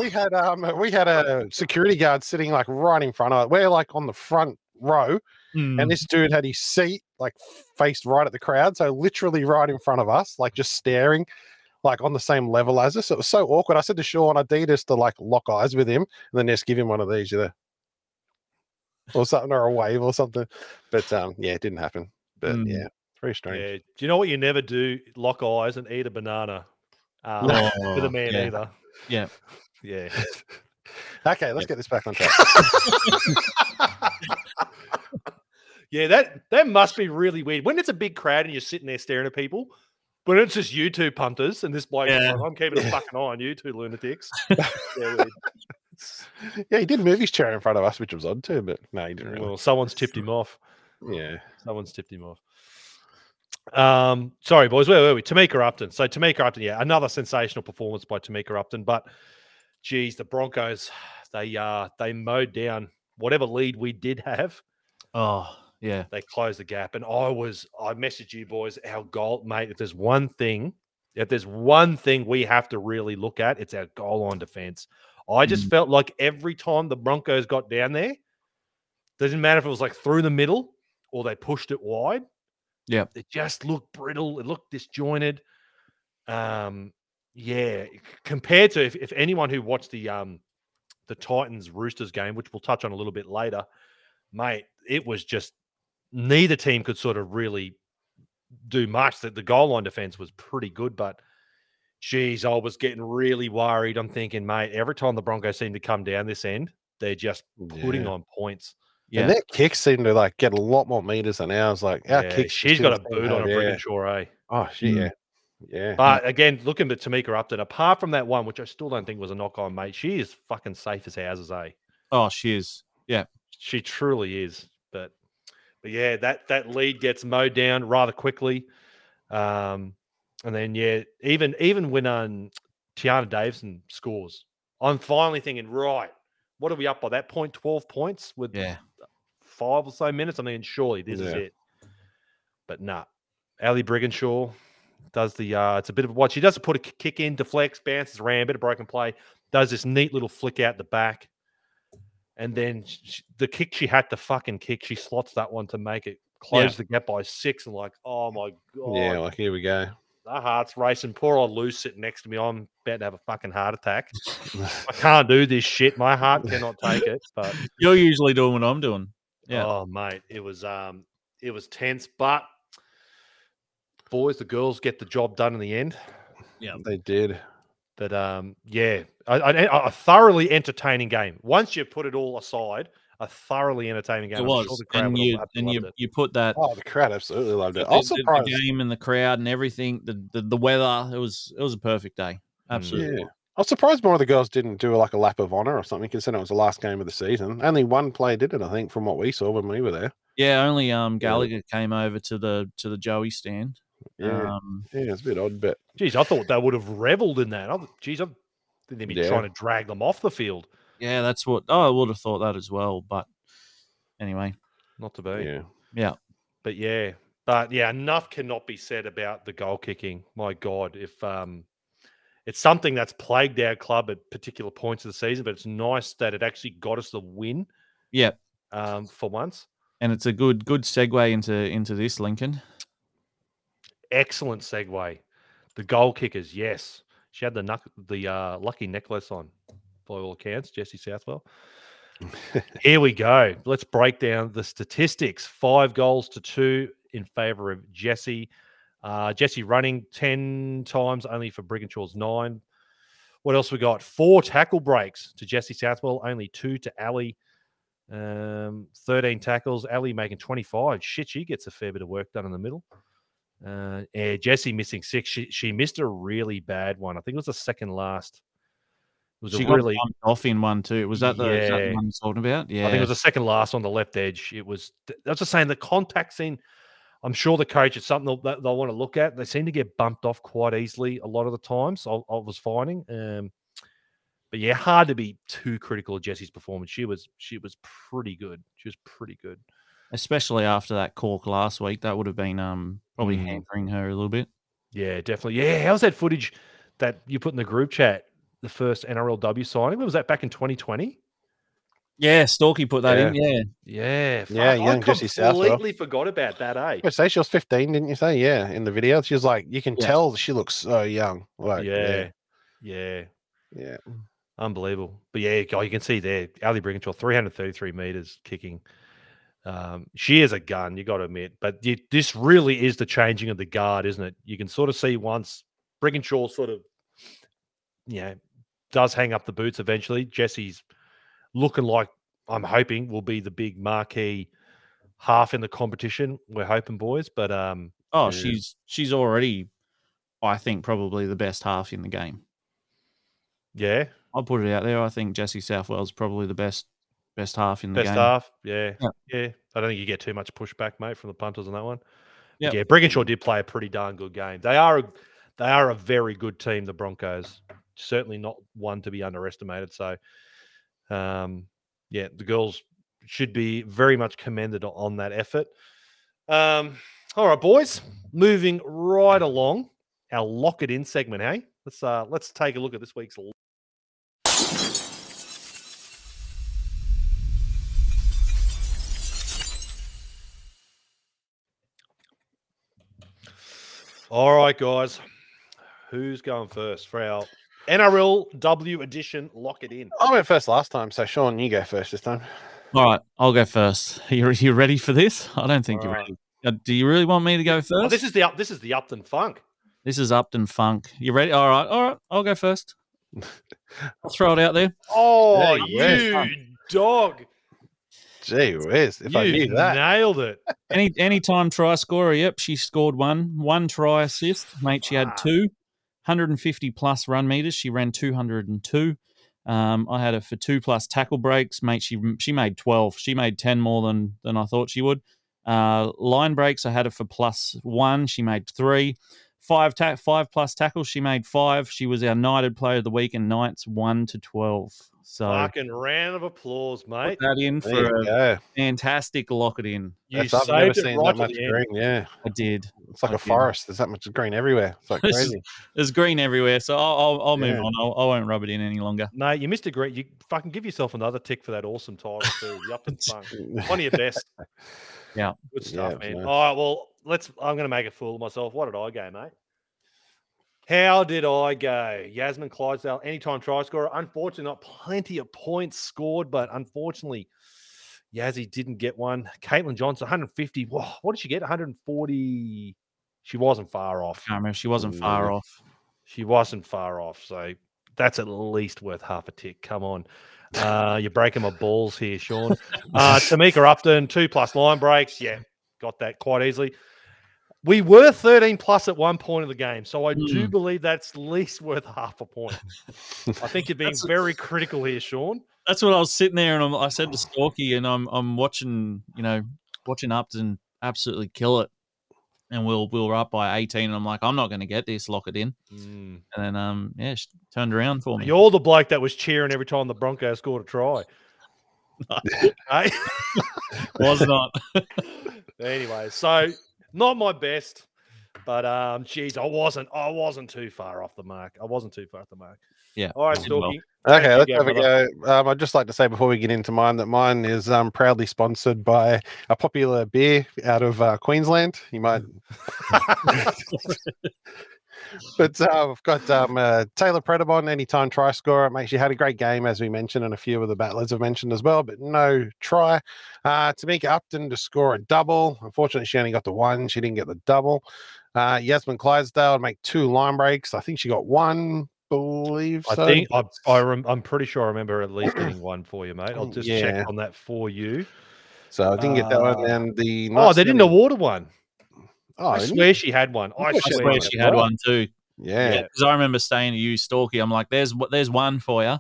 we had um we had a security guard sitting like right in front of it. We're like on the front row, mm. and this dude had his seat like faced right at the crowd, so literally right in front of us, like just staring like on the same level as us. It was so awkward. I said to Sean, I did just to like lock eyes with him and then just give him one of these, you know, or something, or a wave or something. But um, yeah, it didn't happen. But mm. yeah, very strange. Yeah. Do you know what you never do? Lock eyes and eat a banana um, no. with a man yeah. either. Yeah. Yeah. Okay, let's yeah. get this back on track. Yeah, that, that must be really weird. When it's a big crowd and you're sitting there staring at people, when it's just you two punters and this bloke, yeah. like, I'm keeping yeah. a fucking eye on you two lunatics. Yeah, yeah, he did move his chair in front of us, which was odd too, but no, he didn't really. Well, someone's tipped him off. Yeah. Someone's tipped him off. Um, sorry, boys, where were we? Tamika Upton. So Tamika Upton, yeah, another sensational performance by Tamika Upton, but geez, the Broncos, they uh, they mowed down whatever lead we did have. Oh, yeah. They closed the gap. And I was, I messaged you boys, our goal, mate, if there's one thing, if there's one thing we have to really look at, it's our goal line defense. I just mm. felt like every time the Broncos got down there, doesn't matter if it was like through the middle or they pushed it wide. Yeah. It just looked brittle. It looked disjointed. Um, yeah. Compared to if, if anyone who watched the um the Titans Roosters game, which we'll touch on a little bit later, mate, it was just neither team could sort of really do much. That the goal line defense was pretty good, but geez, I was getting really worried. I'm thinking, mate, every time the Broncos seem to come down this end, they're just putting yeah. on points. Yeah. And their kicks seem to like get a lot more meters than ours. Like our yeah, kicks. She's got a boot on a Brigginshaw, eh? Oh, she, yeah. Yeah. But again, looking at Tamika Upton, apart from that one, which I still don't think was a knock on, mate, she is fucking safe as houses, eh? Oh, she is. Yeah. She truly is. But but yeah, that, that lead gets mowed down rather quickly. Um And then, yeah, even even when um, Tiana Davison scores, I'm finally thinking, right, what are we up by that point? twelve points with yeah. five or so minutes? I mean, surely this yeah. is it. But nah, Ali Brigginshaw does the, uh, it's a bit of a watch. She doesn't put a kick in, deflects, bounces around, bit of broken play, does this neat little flick out the back. And then she, the kick she had to fucking kick, she slots that one to make it close yeah. the gap by six. And like, oh my God. Yeah, like, here we go. Our heart's racing. Poor old Lou sitting next to me. I'm about to have a fucking heart attack. I can't do this shit. My heart cannot take it. But you're usually doing what I'm doing. Yeah. Oh, mate, it was um, it was tense. But boys, the girls get the job done in the end. Yeah, they did. But um, yeah, a, a, a thoroughly entertaining game. Once you put it all aside. A thoroughly entertaining game. It was, sure the crowd and you and you, you put that. Oh, the crowd absolutely loved it. Also, the, the game and the crowd and everything, the, the the weather. It was it was a perfect day. Absolutely. Yeah. I was surprised more of the girls didn't do like a lap of honor or something, considering it was the last game of the season. Only one player did it, I think, from what we saw when we were there. Yeah, only um Gallagher yeah. came over to the to the Joey stand. Yeah, um, yeah, it's a bit odd, but geez, I thought they would have reveled in that. I, geez, I didn't even yeah. trying to drag them off the field. Yeah, that's what oh, I would have thought that as well, but anyway, not to be. Yeah, yeah, but yeah, but yeah, enough cannot be said about the goal kicking. My God, if um, it's something that's plagued our club at particular points of the season, but it's nice that it actually got us the win. Yeah, um, for once, and it's a good good segue into into this, Lincoln. Excellent segue. The goal kickers, yes, she had the the uh, lucky necklace on. By all accounts, Jesse Southwell. Here we go. Let's break down the statistics. Five goals to two in favour of Jesse. Uh, Jesse running ten times only for Brigginshaw's nine. What else we got? Four tackle breaks to Jesse Southwell, only two to Ali. Um, thirteen tackles. Ali making twenty-five. Shit, she gets a fair bit of work done in the middle. Uh, yeah, Jesse missing six. She, she missed a really bad one. I think it was the second last. Was she got really... bumped off in one too. Was that the, yeah. was that the one you're talking about? Yeah. I think it was the second last on the left edge. It was, I was just saying the contact scene, I'm sure the coach, it's something they'll, they'll want to look at. They seem to get bumped off quite easily a lot of the times, so I, I was finding. Um, but yeah, hard to be too critical of Jessie's performance. She was, she was pretty good. She was pretty good. Especially after that cork last week, that would have been um, probably mm-hmm. hampering her a little bit. Yeah, definitely. Yeah. How's that footage? that you put in the group chat, the first N R L W signing. Was that back in twenty twenty? Yeah, Stalky put that yeah. in. Yeah, yeah, fuck. yeah. Young I Jesse Southwell. Completely forgot about that. Eh? I say she was fifteen, didn't you say? Yeah, in the video, she was like, you can yeah. tell she looks so young. Like, yeah, yeah, yeah, yeah. Unbelievable. But yeah, oh, you can see there, Ali Brigginshaw, three hundred thirty-three meters kicking. Um, she is a gun, you got to admit. But you, this really is the changing of the guard, isn't it? You can sort of see once Brigginshaw sort of, you know, does hang up the boots eventually. Jesse's looking like, I'm hoping, will be the big marquee half in the competition. We're hoping, boys. But um, oh, yeah. she's she's already, I think, probably the best half in the game. Yeah, I'll put it out there. I think Jesse Southwell's probably the best best half in the best game. Best half, yeah. yeah, yeah. I don't think you get too much pushback, mate, from the punters on that one. Yep. Yeah, Brigginshaw did play a pretty darn good game. They are a, they are a very good team, the Broncos. Certainly not one to be underestimated. So. Um, yeah, the girls should be very much commended on that effort. Um, all right, boys, moving right along, our lock it in segment. Hey, let's uh, let's take a look at this week's. All right, guys, who's going first for our N R L W edition, lock it in? I went first last time, so Sean, you go first this time. All right, I'll go first. Are you, are you ready for this? I don't think All you're right. ready. Do you really want me to go first? Oh, this is the this is the Upton Funk. This is Upton Funk. You ready? All right, all right. I'll go first. I'll throw it out there. Oh, yeah, you yeah. dog! Gee whiz! If you I knew that, nailed it. Any any time try scorer. Yep, she scored one one try assist. Mate, she had two. one hundred fifty plus run meters. She ran two hundred two. Um, I had her for two plus tackle breaks. Mate, she she made twelve. She made ten more than than I thought she would. Uh, line breaks, I had her for plus one. She made three. Five ta- five plus tackles, she made five. She was our knighted player of the week in nights one to twelve. So fucking round of applause, mate. Put that in there for a go. Fantastic lock it in. You That's saved I've never it seen right that much green. Yeah, I did. It's like I a did. forest. There's that much green everywhere. It's like crazy. There's green everywhere. So I'll I'll, I'll move yeah. on. I'll, I won't rub it in any longer. No, you missed a great. You fucking give yourself another tick for that awesome title too. The Upton Funk. One of your best. Yeah. Good stuff, yeah, man. Nice. All right. Well, let's. I'm going to make a fool of myself. What did I go, mate? How did I go? Yazzie Clydesdale, anytime try scorer. Unfortunately, not plenty of points scored, but unfortunately, Yazzie didn't get one. Caitlin Johnson, one hundred fifty. Whoa, what did she get? one hundred forty. She wasn't far off. I remember she wasn't far off. She wasn't far off. So that's at least worth half a tick. Come on. Uh, you're breaking my balls here, Sean. Uh, Tamika Upton, two plus line breaks. Yeah, got that quite easily. We were thirteen plus at one point of the game, so I do mm. believe that's least worth half a point. I think you're being that's very a, critical here, Sean. That's what I was sitting there, and I'm, I said to Stalky, and I'm I'm watching, you know, watching Upton absolutely kill it, and we'll we'll up by eighteen, and I'm like, I'm not going to get this, lock it in, mm. and then um yeah, she turned around for me. You're the bloke that was cheering every time the Broncos scored a try. No. Hey? Was not. Anyway, so. Not my best, but um, geez, I wasn't. I wasn't too far off the mark. I wasn't too far off the mark. Yeah. All right, Stalky. Well. Okay, let's go, have brother. a go. Um, I'd just like to say before we get into mine that mine is um, proudly sponsored by a popular beer out of uh, Queensland. You might. But uh, we've got um, uh, Taylor Predabon, anytime try scorer. Mate, she had a great game, as we mentioned, and a few of the battlers have mentioned as well, but no try. Uh, Tamika Upton to score a double. Unfortunately, she only got the one. She didn't get the double. Uh, Yazzie Clydesdale to make two line breaks. I think she got one, believe I so. Think I, I rem- I'm pretty sure I remember at least getting one for you, mate. I'll just yeah. check on that for you. So I didn't get that uh, one. And the nice oh, they didn't award one. Oh, I swear she had one. I, I swear, swear she had one too. Yeah. Because yeah, I remember saying to you, Stalky, I'm like, there's there's one for you.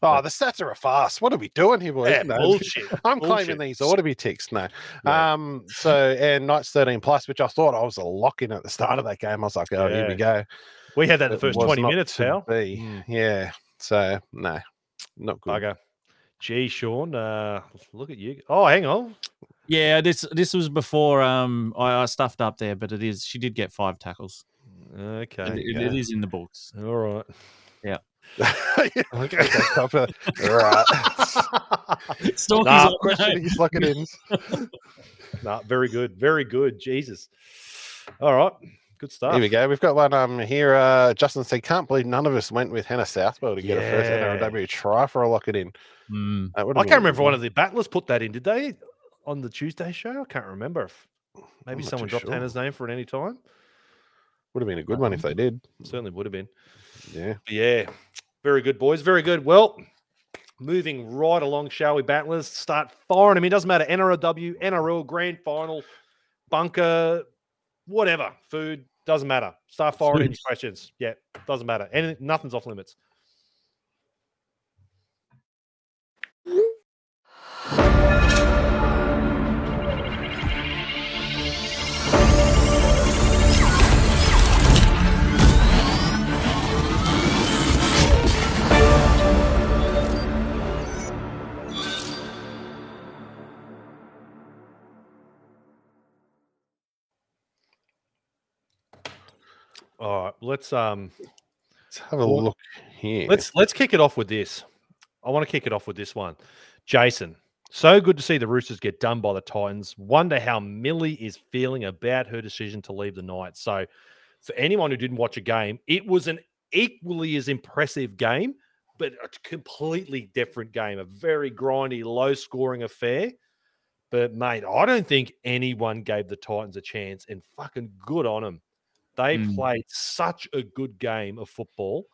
Oh, the stats are a farce. What are we doing here, boys? Yeah, no. Bullshit. I'm bullshit. claiming these ought to be ticks. No. Yeah. Um, so, and Knights thirteen plus, which I thought I was a lock in at the start of that game. I was like, oh, yeah. here we go. We had that in the first twenty minutes, pal. Mm. Yeah. So, no, not good. Okay. Gee, Sean, uh, look at you. Oh, hang on. Yeah, this this was before um I, I stuffed up there, but it is she did get five tackles. Okay. It, okay. it is in the books. All right. Yeah. yeah, okay. Proper. All right. Nah, question. He's locking in. Nah, very good. Very good. Jesus. All right. Good stuff. Here we go. We've got one um here. Uh, Justin said, can't believe none of us went with Hannah Southwell to get yeah. a first N R L W try for a lock it in. Mm. Uh, I can't remember one of the battlers put that in, did they? On the Tuesday show? I can't remember. If maybe someone dropped sure. Hannah's name for it any time. Would have been a good um, one if they did. Certainly would have been. Yeah. But yeah. Very good, boys. Very good. Well, moving right along, shall we, battlers? Start firing. I mean, it doesn't matter. N R L W, N R L, grand final, bunker, whatever, food, doesn't matter. Start firing in questions. Yeah, doesn't matter. And nothing's off limits. All right, let's um, let's have a well, look here. Let's let's kick it off with this. I want to kick it off with this one, Jason. So good to see the Roosters get done by the Titans. Wonder how Millie is feeling about her decision to leave the Knights. So, for anyone who didn't watch a game, it was an equally as impressive game, but a completely different game. A very grindy, low-scoring affair. But mate, I don't think anyone gave the Titans a chance, and fucking good on them. They mm. played such a good game of football.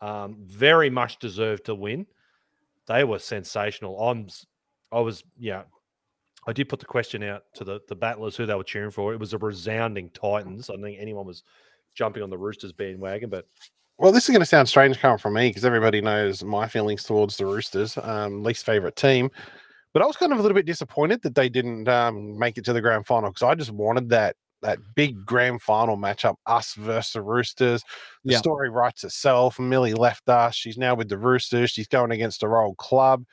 Um, very much deserved to win. They were sensational. I'm, I was, yeah, I did put the question out to the, the battlers who they were cheering for. It was a resounding Titans. I don't think anyone was jumping on the Roosters bandwagon, but. Well, this is going to sound strange coming from me because everybody knows my feelings towards the Roosters, um, least favorite team. But I was kind of a little bit disappointed that they didn't um, make it to the grand final because I just wanted that. That big grand final matchup, us versus the Roosters. The yeah. story writes itself. Millie left us. She's now with the Roosters. She's going against her old club.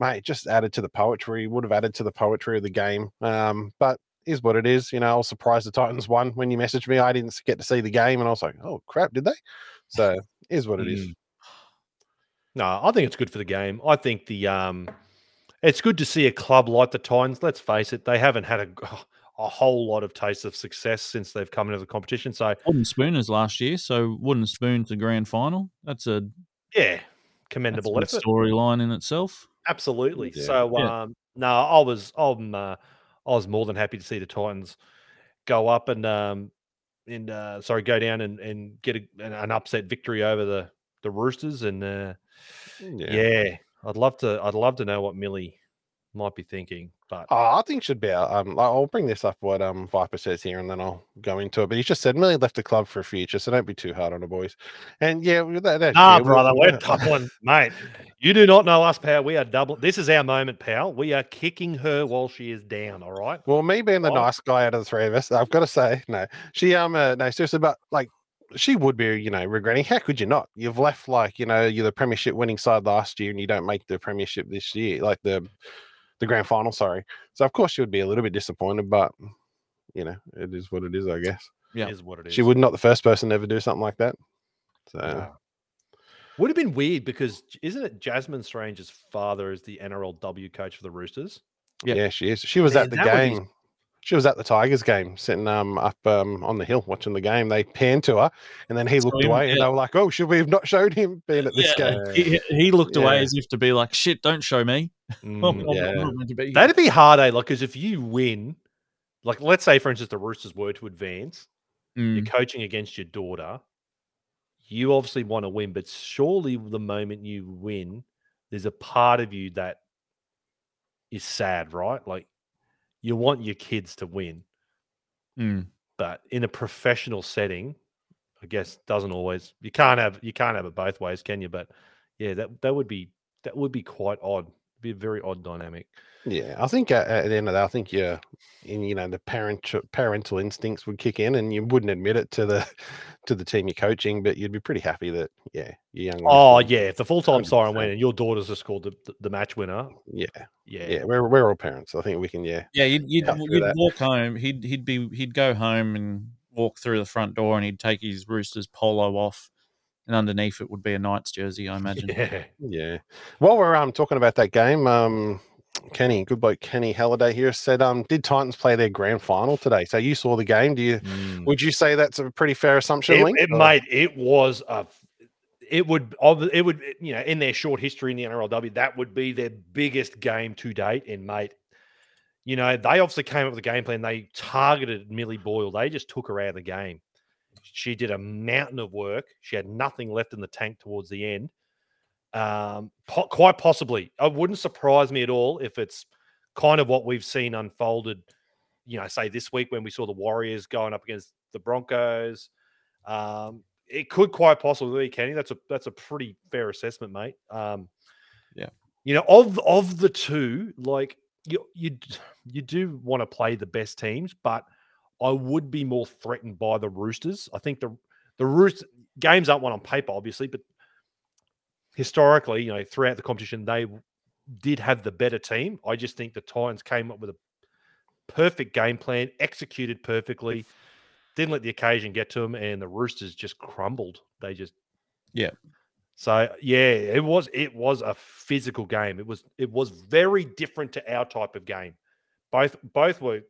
Mate, just added to the poetry. Would have added to the poetry of the game. Um, but is what it is. You know, I was surprised the Titans won. When you messaged me, I didn't get to see the game. And I was like, oh, crap, did they? So is what it mm. is. No, I think it's good for the game. I think the um, it's good to see a club like the Titans. Let's face it, they haven't had a... Oh, a whole lot of taste of success since they've come into the competition. So Wooden Spooners last year. So Wooden Spoons, the grand final. That's a yeah commendable that's effort. Storyline in itself. Absolutely. Yeah. So yeah. um, no, I was I'm uh, I was more than happy to see the Titans go up and um and uh, sorry go down and, and get a, an, an upset victory over the the Roosters and uh, yeah. yeah I'd love to I'd love to know what Millie might be thinking. But oh, I think should be out. Um, I'll bring this up what um Viper says here, and then I'll go into it. But he just said Millie left the club for a future, so don't be too hard on the boys. And yeah, that, that, nah, yeah, brother, we're, we're doubling, mate. You do not know us, pal. We are doubling. This is our moment, pal. We are kicking her while she is down. All right. Well, me being the oh. nice guy out of the three of us, I've got to say, no, she um, uh, no, seriously, but like. She would be, you know, regretting. How could you not? You've left, like, you know, you're the premiership winning side last year and you don't make the premiership this year, like the the grand final, sorry. So, of course, she would be a little bit disappointed, but, you know, it is what it is, I guess. Yeah, it is what it is. She would not the first person to ever do something like that. So, yeah. Would have been weird because isn't it Jasmine Strange's father is the N R L W coach for the Roosters? Yeah, yeah she is. She was Man, at the game. Be- She was at the Tigers game, sitting um, up um, on the hill watching the game. They panned to her, and then he looked so, away, yeah. and they were like, oh, should we have not showed him being at this yeah, game? He, he looked yeah. away as if to be like, shit, don't show me. Mm, I'm, yeah. I'm not meant to be. That'd be hard, eh? Like, because if you win, like, let's say, for instance, the Roosters were to advance, mm. you're coaching against your daughter, you obviously want to win, but surely the moment you win, there's a part of you that is sad, right? Like, you want your kids to win, mm. but in a professional setting, I guess doesn't always. You can't have you can't have it both ways, can you? But yeah, that, that would be that would be quite odd. It'd be a very odd dynamic. Yeah, I think at, at the end of that, I think yeah, you know, the parent parental instincts would kick in, and you wouldn't admit it to the to the team you're coaching, but you'd be pretty happy that yeah, your young. Oh yeah, if the full time siren went and your daughters are scored the, the match winner. Yeah. Yeah, yeah, we're we're all parents. I think we can. Yeah, yeah. You'd, you'd, you'd walk home. He'd he'd be he'd go home and walk through the front door and he'd take his Roosters polo off, and underneath it would be a Knights jersey, I imagine. Yeah, yeah. While we're um talking about that game, um, Kenny, good bloke Kenny Halliday here said, um, did Titans play their grand final today? So you saw the game. Do you? Mm. Would you say that's a pretty fair assumption, Link? It, it mate, it was a. It would, it would, you know, in their short history in the N R L W, that would be their biggest game to date. And mate, you know, they obviously came up with a game plan. They targeted Millie Boyle. They just took her out of the game. She did a mountain of work. She had nothing left in the tank towards the end. Um, po- quite possibly, it wouldn't surprise me at all if it's kind of what we've seen unfolded. You know, say this week when we saw the Warriors going up against the Broncos. Um, It could quite possibly, Kenny. That's a that's a pretty fair assessment, mate. Um, yeah, you know, of of the two, like you you you do want to play the best teams, but I would be more threatened by the Roosters. I think the the Roosters games aren't won on paper, obviously, but historically, you know, throughout the competition, they did have the better team. I just think the Titans came up with a perfect game plan, executed perfectly. Didn't let the occasion get to them, and the Roosters just crumbled. They just, yeah. So yeah, it was it was a physical game. It was it was very different to our type of game. Both both were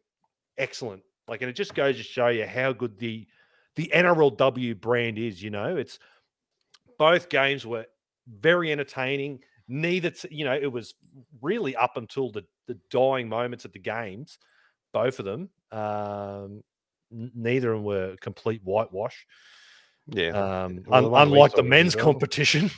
excellent. Like, and it just goes to show you how good the the N R L W brand is. You know, it's both games were very entertaining. Neither, you know, it was really up until the the dying moments of the games, both of them. Um, Neither of them were complete whitewash. Yeah. Um, well, the unlike the men's well. competition.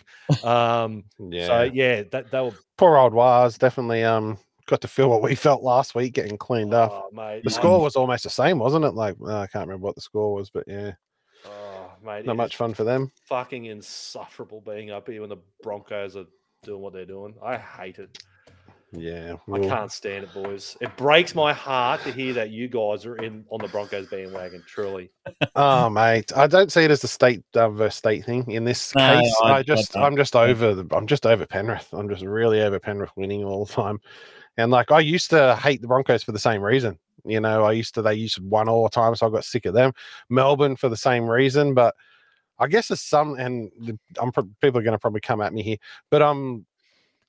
um, yeah. So, yeah, that, that were... Poor old Waz definitely um, got to feel what we felt last week getting cleaned oh, up. Mate, the mate. score was almost the same, wasn't it? Like, oh, I can't remember what the score was, but yeah. Oh, mate. Not much fun for them. Fucking insufferable being up here when the Broncos are doing what they're doing. I hate it. Yeah, well. I can't stand it, boys. It breaks my heart to hear that you guys are in on the Broncos bandwagon. Truly, oh mate, I don't see it as the state uh, versus state thing in this no, case. I, I just, I I'm just over the, I'm just over Penrith. I'm just really over Penrith winning all the time. And like, I used to hate the Broncos for the same reason. You know, I used to they used to one all the time, so I got sick of them. Melbourne for the same reason, but I guess there's some, and I'm people are going to probably come at me here, but um.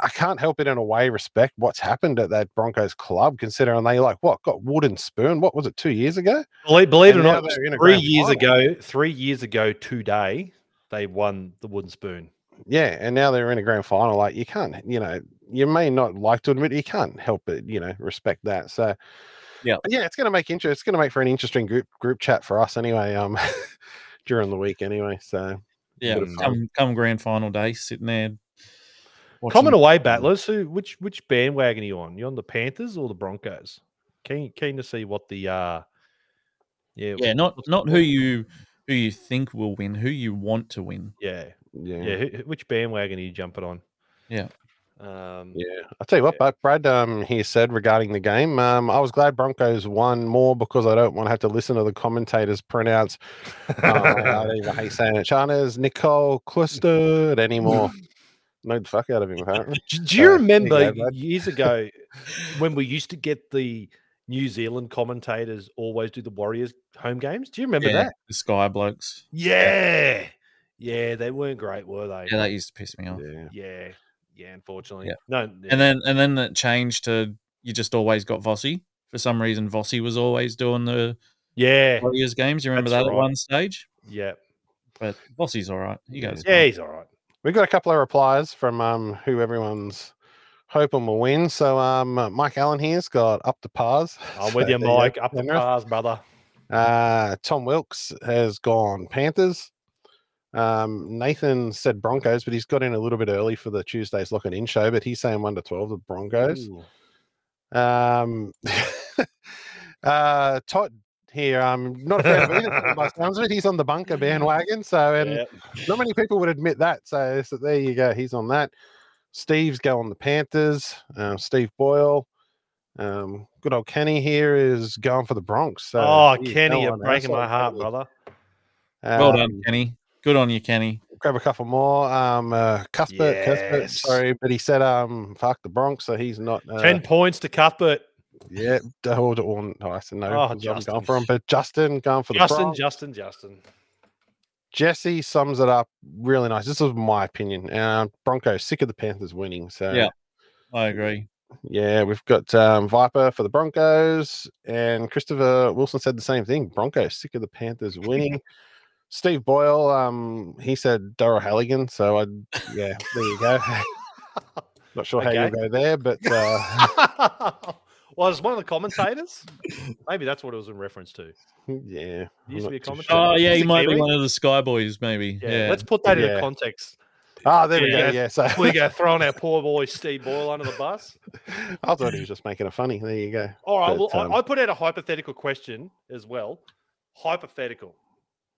I can't help it in a way respect what's happened at that Broncos club, considering they like what got wooden spoon. What was it two years ago? Believe, believe it or not, three years final. ago, three years ago today, they won the wooden spoon. Yeah, and now they're in a grand final. Like you can't, you know, you may not like to admit it, you can't help it, you know, respect that. So yeah, yeah, it's gonna make interest. It's gonna make for an interesting group group chat for us anyway. Um, during the week anyway. So yeah, come, come grand final day, sitting there. Watching. Common away battlers. Who? Which which bandwagon are you on? You on the Panthers or the Broncos? Keen keen to see what the uh, yeah yeah not not who you who you think will win, who you want to win. Yeah yeah yeah. Who, which bandwagon are you jumping on? Yeah um, yeah. I'll tell you what, yeah. Brad um here said regarding the game. Um, I was glad Broncos won more because I don't want to have to listen to the commentators pronounce. Uh, I don't even hate saying it. Chana's Nicole Clustered anymore. Made the fuck out of him, apparently. Do you so, remember you go, years ago when we used to get the New Zealand commentators always do the Warriors home games? Do you remember yeah, that? The Sky blokes. Yeah. Yeah, they weren't great, were they? Yeah, that used to piss me off. Yeah. Yeah, yeah unfortunately. Yeah. No. Yeah. And then and then it changed to you just always got Vossi. For some reason, Vossi was always doing the yeah Warriors games. You remember That's that right. at one stage? Yeah. But Vossi's all right. He goes. Yeah, great. He's all right. We've got a couple of replies from um, who everyone's hoping will win. So um, Mike Allen here's got up to pars. I'm with so, you, Mike. Up to pars, brother. Uh, Tom Wilkes has gone Panthers. Um, Nathan said Broncos, but he's got in a little bit early for the Tuesday's Lock and In show, but he's saying one to twelve, the Broncos. Um, uh, Todd. Here, I'm not afraid of either by sounds of it. He's on the bunker bandwagon, so and yep. not many people would admit that. So, so there you go. He's on that. Steve's going the Panthers. Um, Steve Boyle, um, good old Kenny here is going for the Bronx. So oh, Kenny, you're breaking my heart, brother. Um, well done, Kenny. Good on you, Kenny. Grab a couple more. Um, uh, Cuthbert, yes. Cuthbert, sorry, but he said, um, fuck the Bronx, so he's not uh, ten points to Cuthbert. Yeah, hold on. No, I said no. Oh, I'm going for him, but Justin going for Justin, the Broncos. Justin, Justin, Justin. Jesse sums it up really nice. This is my opinion. Uh, Broncos sick of the Panthers winning. So yeah, I agree. Yeah, we've got um, Viper for the Broncos, and Christopher Wilson said the same thing. Broncos sick of the Panthers winning. Steve Boyle, um, he said Daryl Halligan. So I, yeah, there you go. Not sure okay. how you go there, but uh... well, it's one of the commentators. Maybe that's what it was in reference to. Yeah, he used to be a commentator. Sure. Oh yeah, he might Kiwi? be one of the Sky Boys, maybe. Yeah, yeah. let's put that yeah. into context. Ah, oh, there we yeah. go. Yeah, so we go throwing our poor boy Steve Boyle under the bus. I thought he was just making a funny. There you go. All right. But, well, um... I put out a hypothetical question as well. Hypothetical.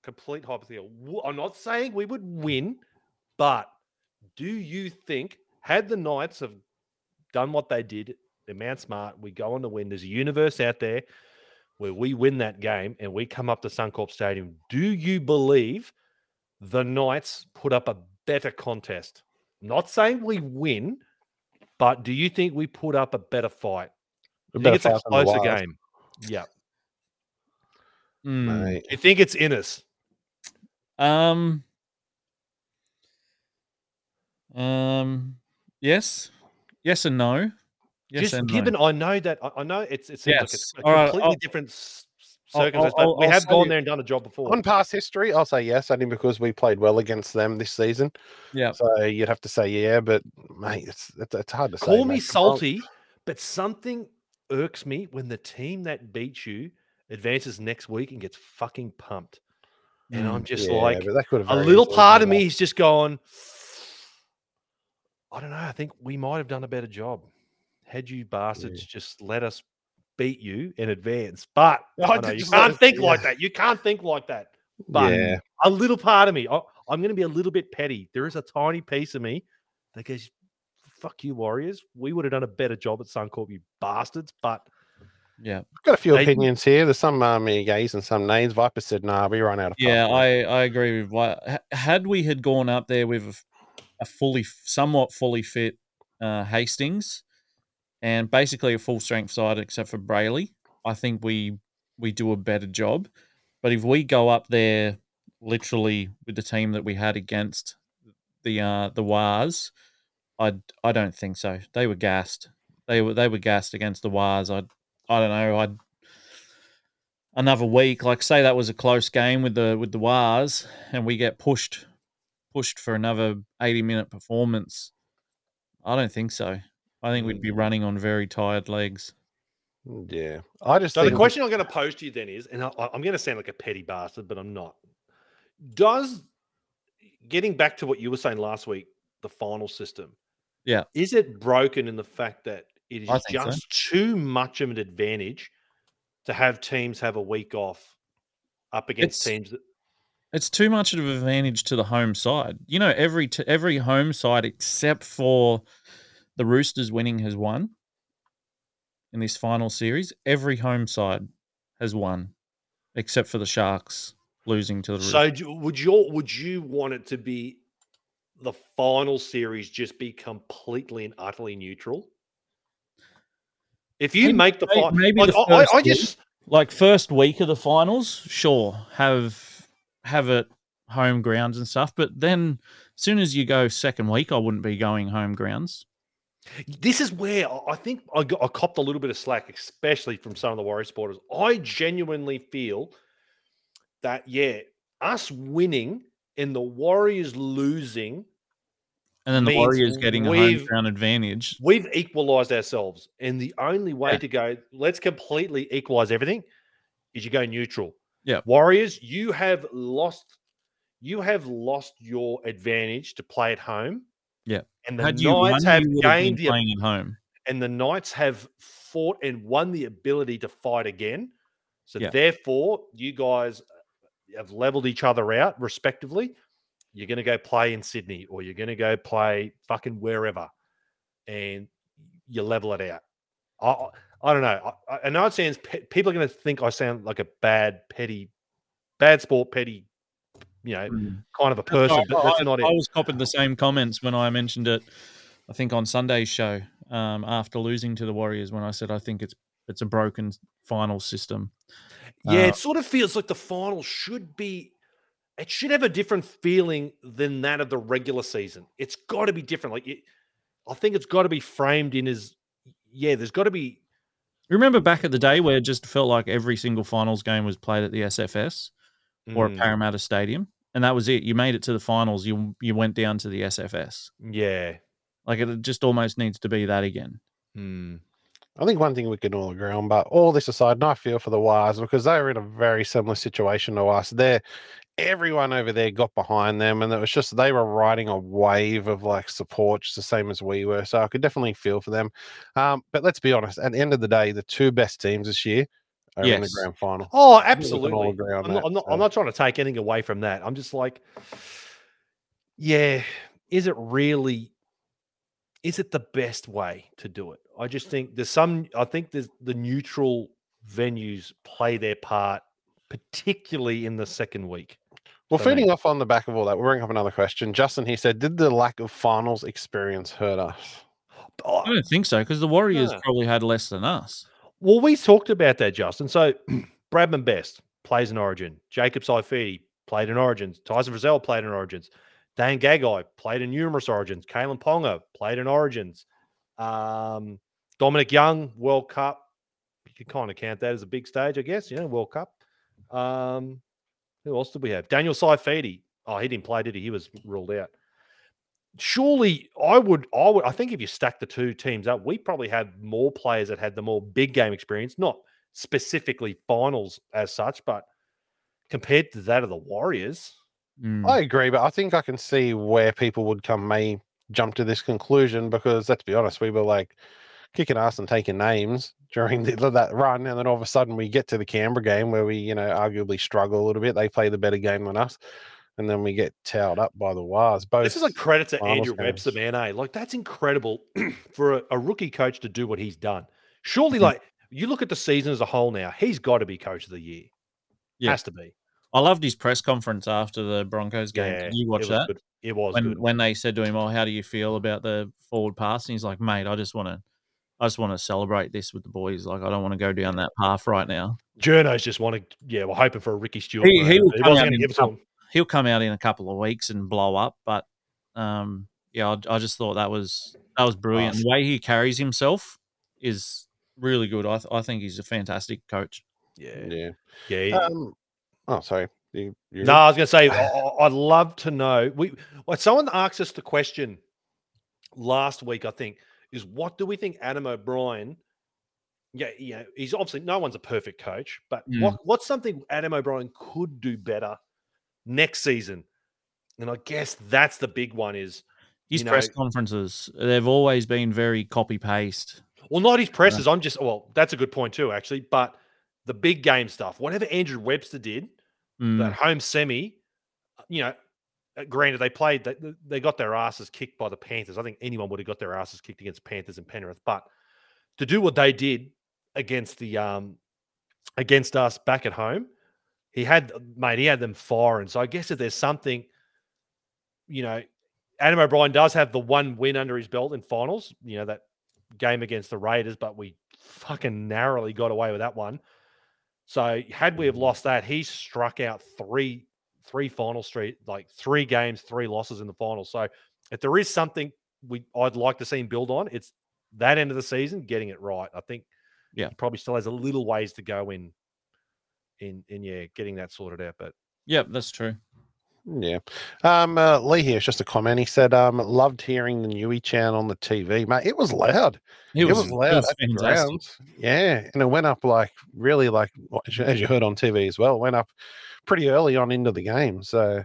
Complete hypothetical. I'm not saying we would win, but do you think had the Knights have done what they did, they're Mount Smart, we go on to win, there's a universe out there where we win that game and we come up to Suncorp Stadium, do you believe the Knights put up a better contest? Not saying we win, but do you think we put up a better fight? I think it's a closer game. Yeah. Mm. You think it's in us? Um. Um. Yes. Yes and no. Yes Just and given no. I know that I know it's it's yes. like a, a completely right, different circumstance. I'll, I'll, we I'll have gone there and done a job before. On past history, I'll say yes, only because we played well against them this season. Yeah. So you'd have to say yeah, but mate, it's it's, it's hard to Call say. Call me mate. salty, but something irks me when the team that beats you advances next week and gets fucking pumped. And I'm just yeah, like, a little part of me is just going, I don't know, I think we might have done a better job had you bastards yeah. just let us beat you in advance. But I I know, you can't think it, like yeah. that. You can't think like that. But yeah. a little part of me, I, I'm going to be a little bit petty. There is a tiny piece of me that goes, fuck you, Warriors. We would have done a better job at Suncorp, you bastards. But yeah, I've got a few they, opinions here. There's some um, yays and some nays. Viper said, "Nah, we run out of." Yeah, I, I agree with. Viper. Had we had gone up there with a fully, somewhat fully fit uh, Hastings, and basically a full strength side except for Brayley, I think we we do a better job. But if we go up there literally with the team that we had against the uh, the Wars, I I don't think so. They were gassed. They were they were gassed against the Wars. I. I don't know. I'd another week, like say that was a close game with the with the Wars, and we get pushed pushed for another eighty minute performance. I don't think so. I think we'd be running on very tired legs. Yeah, I just. So think... the question I'm going to pose to you then is, and I, I'm going to sound like a petty bastard, but I'm not. Does getting back to what you were saying last week, the final system, yeah, is it broken in the fact that? It is just so. too much of an advantage to have teams have a week off up against it's, teams. That... It's too much of an advantage to the home side. You know, every t- every home side except for the Roosters winning has won in this final series. Every home side has won except for the Sharks losing to the Roosters. So do, would you would you want it to be the final series just be completely and utterly neutral? If you maybe, make the final, maybe like, the first I, I, I just week, like first week of the finals, sure, have have it home grounds and stuff. But then, as soon as you go second week, I wouldn't be going home grounds. This is where I think I, got, I copped a little bit of slack, especially from some of the Warriors supporters. I genuinely feel that yeah, us winning and the Warriors losing. And then the Warriors getting a home ground advantage. We've equalized ourselves. And the only way yeah. to go, let's completely equalize everything, is you go neutral. Yeah. Warriors, you have lost you have lost your advantage to play at home. Yeah. And the Had Knights won, have gained the playing at home. And the Knights have fought and won the ability to fight again. So yeah. therefore, you guys have leveled each other out respectively. You're going to go play in Sydney or you're going to go play fucking wherever and you level it out. I I don't know. I, I know it sounds – people are going to think I sound like a bad, petty – bad sport, petty, you know, mm. kind of a person. I, but that's I, not it. I was copping the same comments when I mentioned it, I think, on Sunday's show um, after losing to the Warriors when I said I think it's it's a broken final system. Yeah, uh, it sort of feels like the final should be, it should have a different feeling than that of the regular season. It's got to be different. Like, it, I think it's got to be framed in as, yeah, there's got to be. Remember back at the day where it just felt like every single finals game was played at the S F S or mm. at Parramatta Stadium, and that was it. You made it to the finals. You you went down to the S F S. Yeah. Like, it just almost needs to be that again. Mm. I think one thing we can all agree on, but all this aside, and I feel for the Wires because they were in a very similar situation to us. There, everyone over there got behind them, and it was just they were riding a wave of like support, just the same as we were. So I could definitely feel for them. Um, but let's be honest, at the end of the day, the two best teams this year are yes. in the grand final. Oh, absolutely. All agree on I'm, that, not, I'm, not, so. I'm not trying to take anything away from that. I'm just like, yeah, is it really? Is it the best way to do it? I just think there's some, I think there's the neutral venues play their part, particularly in the second week. Well, so feeding maybe. off on the back of all that, we'll bring up another question. Justin, he said, did the lack of finals experience hurt us? Oh, I don't think so, because the Warriors yeah. probably had less than us. Well, we talked about that, Justin. So Bradman Best plays in Origin. Jacob Saifidi played in Origins. Tyson Frizzell played in Origins. Dan Gagai played in numerous Origins. Kalen Ponga played in Origins. Um, Dominic Young, World Cup. You can kind of count that as a big stage, I guess. You know, World Cup. Um, who else did we have? Daniel Saifidi. Oh, he didn't play, did he? He was ruled out. Surely, I would, I would, I think if you stack the two teams up, we probably had more players that had the more big game experience, not specifically finals as such, but compared to that of the Warriors. Mm. I agree, but I think I can see where people would come may jump to this conclusion because, let's be honest, we were like kicking ass and taking names during the, that run, and then all of a sudden we get to the Canberra game where we, you know, arguably struggle a little bit. They play the better game than us, and then we get towed up by the Wires. Both this is a credit to Andrew Webster, man, eh? Like, that's incredible for a, a rookie coach to do what he's done. Surely, mm-hmm. like, you look at the season as a whole now, he's got to be coach of the year. Yeah. Has to be. I loved his press conference after the Broncos game. Yeah, did you watch it that? Good. It was when, good. When they said to him, "Oh, how do you feel about the forward pass?" And he's like, "Mate, I just want to, I just want to celebrate this with the boys. Like, I don't want to go down that path right now." Journos just want to, yeah, we're hoping for a Ricky Stewart. He, he will come out in a couple, he'll come out in a couple of weeks and blow up. But um, yeah, I, I just thought that was that was brilliant. Awesome. The way he carries himself is really good. I th- I think he's a fantastic coach. Yeah, yeah, yeah. He, um, Oh, sorry. You, you're... No, I was going to say, I'd love to know. We Someone asked us the question last week, I think, is what do we think Adam O'Brien, yeah, yeah, he's obviously, no one's a perfect coach, but mm. what, what's something Adam O'Brien could do better next season? And I guess that's the big one is. His you know, press conferences, they've always been very copy-paste. Well, not his presses. Yeah. I'm just, well, that's a good point too, actually, but the big game stuff, whatever Andrew Webster did, mm. that home semi, you know, granted they played, they, they got their asses kicked by the Panthers. I think anyone would have got their asses kicked against Panthers and Penrith, but to do what they did against the um, against us back at home, he had mate, he had them firing. So I guess if there's something, you know, Adam O'Brien does have the one win under his belt in finals, you know, that game against the Raiders, but we fucking narrowly got away with that one. So had we have lost that, he struck out three, three final street, like three games, three losses in the final. So if there is something we I'd like to see him build on, it's that end of the season, getting it right. I think yeah, he probably still has a little ways to go in, in, in yeah, getting that sorted out. But yeah, that's true. Yeah. Um, uh, Lee here's just a comment. He said, um, loved hearing the Newey chant on the T V, mate. It was loud. It, it was, was loud. It was yeah. And it went up like really like, as you heard on T V as well, it went up pretty early on into the game. So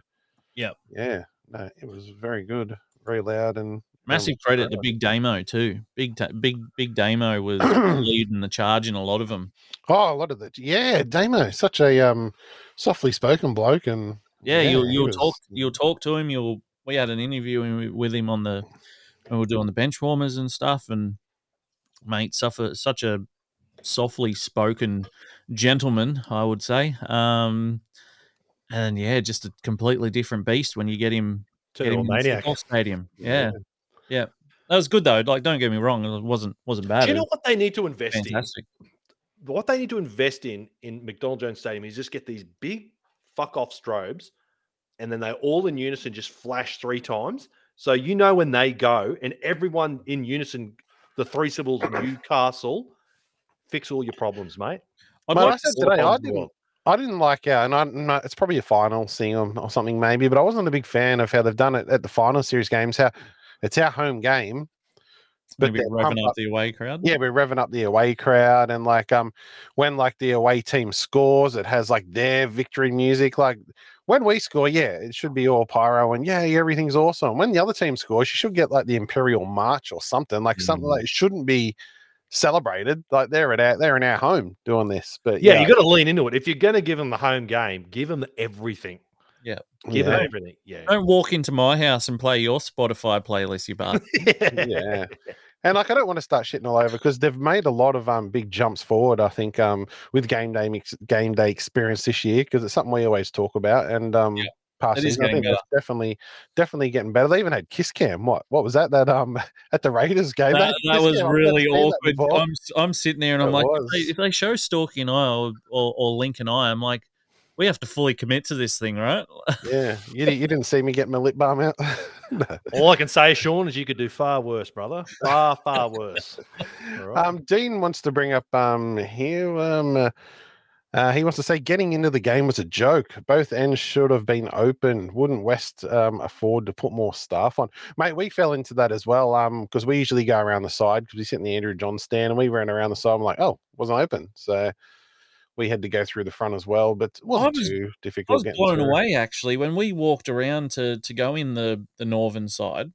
yep. yeah, no, it was very good, very loud. And massive um, credit to Big Damo too. Big, ta- big, big Damo was leading the charge in a lot of them. Oh, a lot of the, yeah. Damo, such a, um, softly spoken bloke and, Yeah, yeah, you'll you'll was, talk you'll talk to him. You'll we had an interview with him on the we were doing the bench warmers and stuff. And mate, suffer such a softly spoken gentleman, I would say. Um, and yeah, just a completely different beast when you get him to the Suncorp Stadium. Yeah. yeah, yeah, that was good though. Like, don't get me wrong, it wasn't wasn't bad. Do you know what they need to invest Fantastic. in? what they need to invest in in McDonald Jones Stadium is just get these big fuck off strobes, and then they all in unison just flash three times. So you know when they go, and everyone in unison, the three syllables Newcastle, fix all your problems, mate. Mate, I said today, I didn't, I didn't like, uh, and I, no, it's probably a final thing or something maybe, but I wasn't a big fan of how they've done it at the final series games. How it's our home game, but maybe revving up, up the away crowd. Yeah, we're revving up the away crowd, and like um, when like the away team scores, it has like their victory music. Like when we score, yeah, it should be all pyro and yeah, everything's awesome. When the other team scores, you should get like the Imperial March or something like mm. something like it shouldn't be celebrated. Like they're at our, they're in our home doing this, but yeah, yeah. you got to lean into it. If you're going to give them the home game, give them everything. Yeah, give yeah. them everything. Yeah, don't walk into my house and play your Spotify playlist, you bastard. yeah. yeah, and like I don't want to start shitting all over because they've made a lot of um big jumps forward. I think um with game day mix, game day experience this year because it's something we always talk about and um. Yeah. Past years, I think it's definitely, definitely getting better. They even had Kiss Cam. What, what was that? That um, at the Raiders game. That, that was cam. really awkward. I'm, I'm sitting there and it I'm like, if they, if they show Storky and I or, or, or Link and I, I'm like, we have to fully commit to this thing, right? Yeah, you, you didn't see me get my lip balm out. No. All I can say, Sean, is you could do far worse, brother. Far, far worse. Right. Um, Dean wants to bring up um here um. Uh, Uh, he wants to say getting into the game was a joke. Both ends should have been open. Wouldn't West um, afford to put more staff on? Mate, we fell into that as well because um, we usually go around the side because we sit in the Andrew Johns stand and we ran around the side. I'm like, oh, wasn't open. So we had to go through the front as well, but it wasn't was, too difficult. I was blown through. away, actually, when we walked around to to go in the, the northern side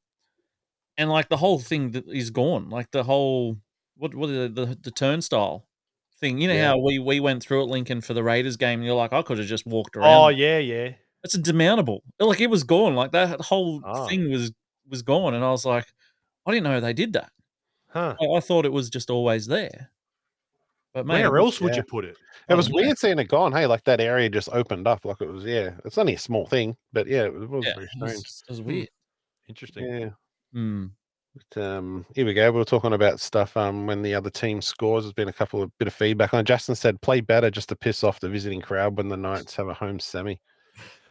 and, like, the whole thing is gone. Like, the whole – what what the, the, the turnstile. Thing. You know yeah. how we, we went through it, Lincoln, for the Raiders game, and you're like, I could have just walked around. Oh, yeah, yeah. It's a demountable. Like, it was gone. Like, that whole oh. thing was was gone, and I was like, I didn't know they did that. Huh. I, I thought it was just always there. But mate, where else was, would yeah. you put it? It was um, weird yeah. seeing it gone, hey? Like, that area just opened up. Like, it was, yeah. It's only a small thing, but, yeah, it was, it was yeah, very strange. It was, it was weird. Interesting. Yeah. Hmm. But, um, here we go. We were talking about stuff um, when the other team scores. There's been a couple of bit of feedback on it. Justin said, play better just to piss off the visiting crowd when the Knights have a home semi.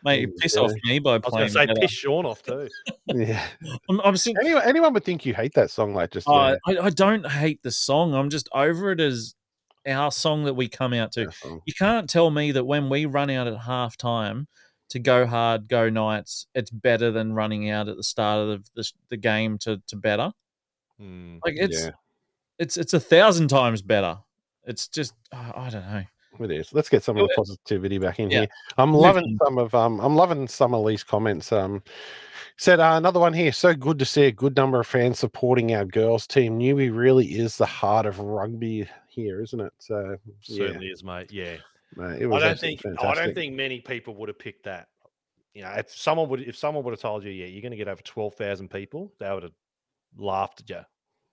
Mate, you piss yeah. off me by playing. I was going to say, piss Sean off too. yeah. I'm, I'm seeing... anyone, anyone would think you hate that song. Like just. Uh, yeah. I, I don't hate the song. I'm just over it as our song that we come out to. You can't tell me that when we run out at halftime to go hard, go Knights, it's better than running out at the start of the, the, the game to to better. Mm, like it's yeah. it's it's a thousand times better. It's just oh, I don't know. It is. Let's get some of the positivity back in yeah. here. I'm loving some of um I'm loving some of Lee's comments. Um said uh, another one here. So good to see a good number of fans supporting our girls team. Newby really is the heart of rugby here, isn't it? So yeah. certainly is, mate. Yeah. Mate, it was I don't think fantastic. I don't think many people would have picked that. You know, if someone would if someone would have told you, yeah, you're going to get over twelve thousand people, they would have laughed at you.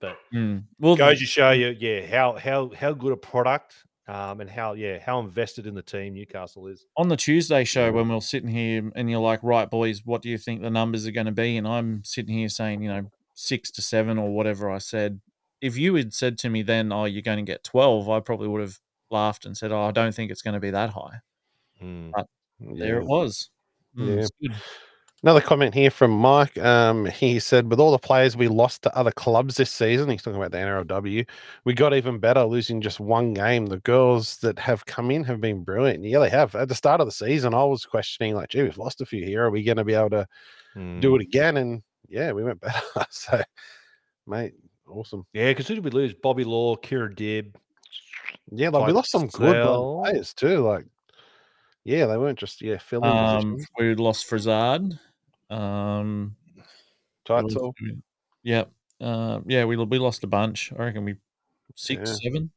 But mm. well, it goes to show you, yeah, how how how good a product um, and how yeah how invested in the team Newcastle is. On the Tuesday show, when we we're sitting here and you're like, right, boys, what do you think the numbers are going to be? And I'm sitting here saying, you know, six to seven or whatever I said. If you had said to me then, oh, you're going to get twelve, I probably would have laughed and said, oh, I don't think it's going to be that high. Mm. But there yeah. it was. Mm, yeah. Another comment here from Mike. Um, he said, with all the players we lost to other clubs this season, he's talking about the N R L W, we got even better losing just one game. The girls that have come in have been brilliant. Yeah, they have. At the start of the season, I was questioning, like, gee, we've lost a few here. Are we going to be able to mm. do it again? And, yeah, we went better. So, mate, awesome. Yeah, because who did we lose? Bobby Law, Kira Dibb. Yeah, like, like we lost some good well, players too. Like, yeah, they weren't just yeah filling. Um, we lost Frizzard. Um, Title. Yeah, uh, yeah, we we lost a bunch. I reckon we six, yeah. seven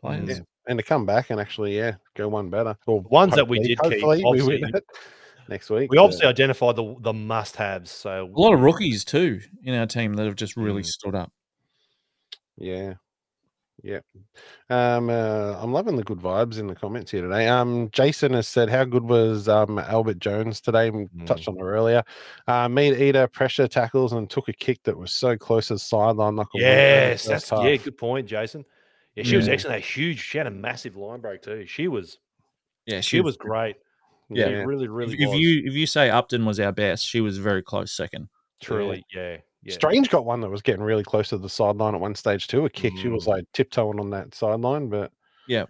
players, yeah. and to come back and actually yeah go one better. Well, ones that we did keep. We win it next week. We so. obviously identified the the must haves. So a lot of rookies too in our team that have just really mm. stood up. Yeah. Yeah. Um, uh, I'm loving the good vibes in the comments here today. Um, Jason has said, how good was um, Albert Jones today? We touched mm. on it earlier. Uh, meat eater, pressure tackles, and took a kick that was so close as sideline. Like yes, that's, yeah, good point, Jason. Yeah, she yeah. was excellent. A huge, she had a massive line break too. She was, yeah, she, she was great. Yeah, yeah. really, really. If, if you if you say Upton was our best, she was very close second. Truly, yeah. yeah. Yeah. Strange got one that was getting really close to the sideline at one stage too. A kick, mm. she was like tiptoeing on that sideline, but yeah,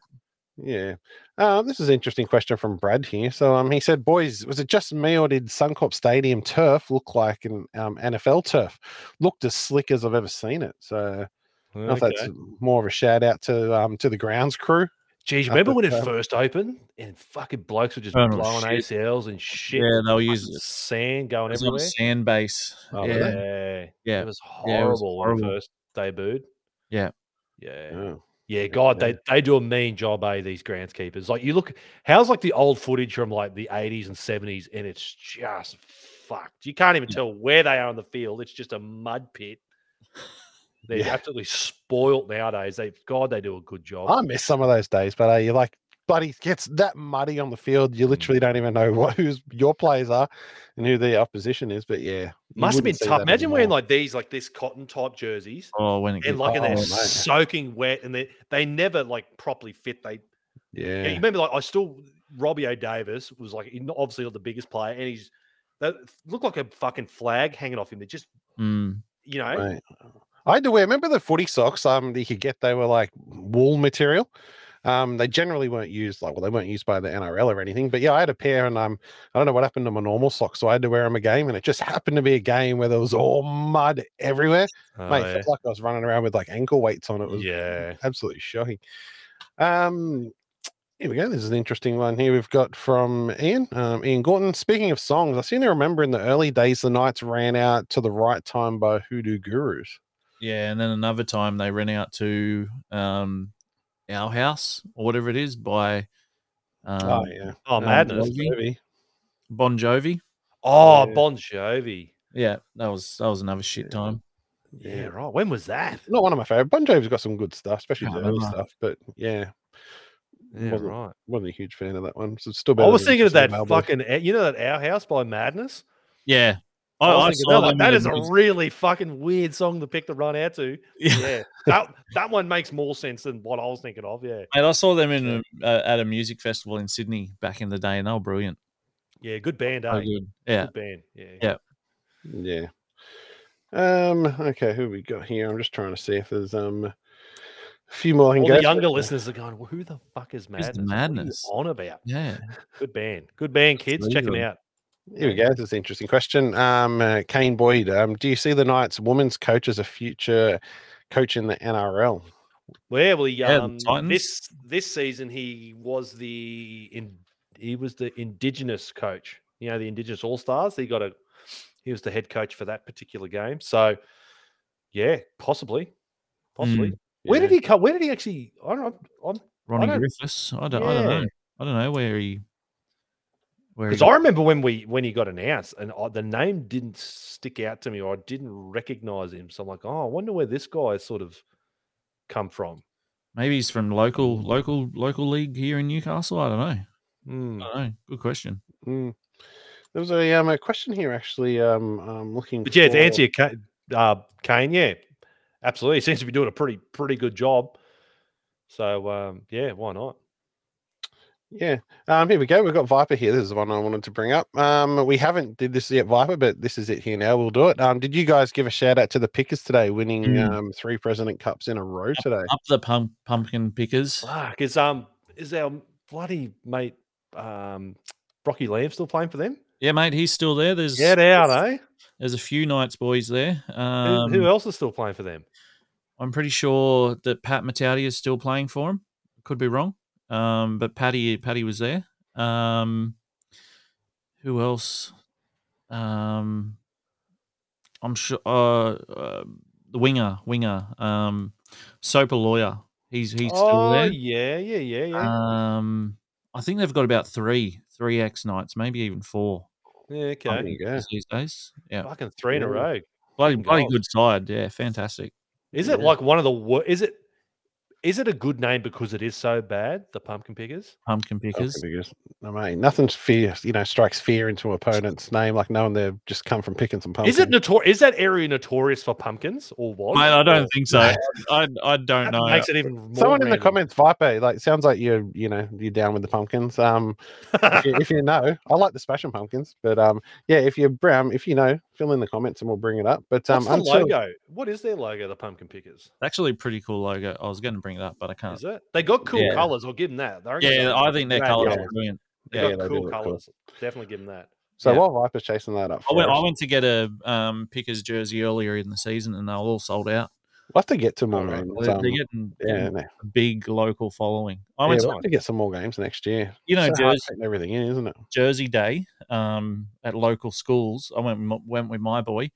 yeah. Um, this is an interesting question from Brad here. So um, he said, "Boys, was it just me or did Suncorp Stadium turf look like an um, N F L turf? Looked as slick as I've ever seen it." So okay. I don't know if that's more of a shout out to um to the grounds crew. Geez, remember when it uh, first opened and fucking blokes were just oh, blowing shit. A C Ls and shit? Yeah, they'll use sand going everywhere. Sand base. Oh, yeah. yeah. Yeah. It was horrible, yeah, it was horrible. When it first debuted. Yeah. Yeah. Yeah. yeah God, yeah. They, they do a mean job, eh, these groundskeepers. Like, you look, how's like the old footage from like the eighties and seventies and it's just fucked. You can't even yeah. tell where they are on the field. It's just a mud pit. They're yeah. absolutely spoiled nowadays. They God, they do a good job. I miss some of those days, but uh, you're like, buddy, it gets that muddy on the field. You literally don't even know what, who's your players are and who the opposition is. But yeah, must have been tough. Imagine anymore. Wearing like these, like this cotton type jerseys. Oh, when it and like, oh, and they're oh, soaking wet, and they they never like properly fit. They yeah. yeah. You remember, like I still Robbie O'Davis was like obviously not the biggest player, and he's that looked like a fucking flag hanging off him. They just mm. you know. Right. I had to wear, remember the footy socks um, that you could get? They were like wool material. Um, they generally weren't used, like, well, they weren't used by the N R L or anything. But yeah, I had a pair and um, I don't know what happened to my normal socks. So I had to wear them a game and it just happened to be a game where there was all mud everywhere. Oh, Mate, yeah. It felt like I was running around with like ankle weights on. It was yeah. absolutely shocking. Um, here we go. This is an interesting one here we've got from Ian. Um, Ian Gorton. Speaking of songs, I seem to remember in the early days, the Knights ran out to The Right Time by Hoodoo Gurus. Yeah, and then another time they ran out to um, Our House or whatever it is by um, oh yeah oh um, Madness Bon Jovi. Oh, yeah. Bon Jovi. Yeah, that was that was another shit time. Yeah, yeah right. When was that? Not one of my favorite. Bon Jovi's got some good stuff, especially oh, the early right. stuff. But yeah, yeah, wasn't, right. Wasn't a huge fan of that one. So it's still better. I was thinking of that fucking you know that Our House by Madness. Yeah. I, I, I saw that, like, that is a really fucking weird song to pick to run out to. Yeah, yeah. that that one makes more sense than what I was thinking of. Yeah, and I saw them in a, uh, at a music festival in Sydney back in the day, and they were brilliant. Yeah, good band. Eh? Good. Yeah, good band. Yeah, yeah, yeah. Um. Okay, who we got here? I'm just trying to see if there's um a few more. All the younger listeners are going, well, "Who the fuck is Madness? Madness what are you on about?" Yeah, good band. Good band, kids. Check them out. Here we go. This is an interesting question. Um, uh, Kane Boyd, um, do you see the Knights' women's coach as a future coach in the N R L? Well, well he, um, yeah, this this season he was the in, he was the Indigenous coach. You know, the Indigenous All Stars. He got a he was the head coach for that particular game. So, yeah, possibly, possibly. Mm, yeah. Where did he come? Where did he actually? I don't. I'm, Ronnie I don't, Griffiths. I don't. Yeah. I don't know. I don't know where he. Because I remember when we when he got announced, and I, the name didn't stick out to me, or I didn't recognize him. So I'm like, oh, I wonder where this guy sort of come from. Maybe he's from local local local league here in Newcastle. I don't know. Mm. I don't know. Good question. Mm. There was a um a question here actually. Um, I'm looking. But yeah, for... to answer your uh, Kane, yeah, absolutely. He seems to be doing a pretty pretty good job. So um, yeah, why not? Yeah. Um, here we go. We've got Viper here. This is the one I wanted to bring up. Um, we haven't did this yet, Viper, but this is it here now. We'll do it. Um, did you guys give a shout out to the Pickers today, winning mm. um three President Cups in a row today? Up the pump, Pumpkin Pickers. Fuck, is um is our bloody mate um Brocky Lamb still playing for them? Yeah, mate, he's still there. There's get out, eh? There's a few Knights boys there. Um, who, who else is still playing for them? I'm pretty sure that Pat Metowdy is still playing for him. Could be wrong. Um, but Patty, Patty was there. Um, who else? Um, I'm sure uh, uh, the winger, winger, um, Soper Lawyer. He's he's still oh, there. Oh yeah, yeah, yeah, yeah. Um, I think they've got about three, three ex Knights, maybe even four. Yeah, okay. There these days, yeah, fucking three in a row. Bloody, bloody good side. Yeah, fantastic. Is it yeah. like one of the? Is it? Is it a good name because it is so bad? The Pumpkin Pickers? Pumpkin Pickers. Pumpkin Pickers. I mean, nothing's fear, you know, strikes fear into opponent's name like knowing they've just come from picking some pumpkins. Is it notor- Is that area notorious for pumpkins or was? Mate, I don't think so. I I don't that know. Makes it even more Someone random. In the comments, Viper, like sounds like you're you know you're down with the pumpkins. Um, if, you, if you know, I like the smashing pumpkins, but um, yeah, if you're brown, if you know, fill in the comments and we'll bring it up. But um, What's the until... logo? What is their logo? The Pumpkin Pickers. Actually, pretty cool logo. I was going to bring it up, but I can't. Is it? They got cool yeah. colors. I'll give them that. Yeah, I think their colors are brilliant. They yeah, got yeah, cool they colors. Cool. Definitely give them that. So yeah. while Viper's chasing that up, I went. Us. I went to get a um, Pickers jersey earlier in the season, and they were all sold out. We'll have to get to more. Right. Games. They're, um, they're getting, yeah, getting no. a big local following. I went yeah, to we'll have to get some more games next year. You know, so Jersey, hard to take everything in, isn't it? Jersey Day um, at local schools. I went went with my boy,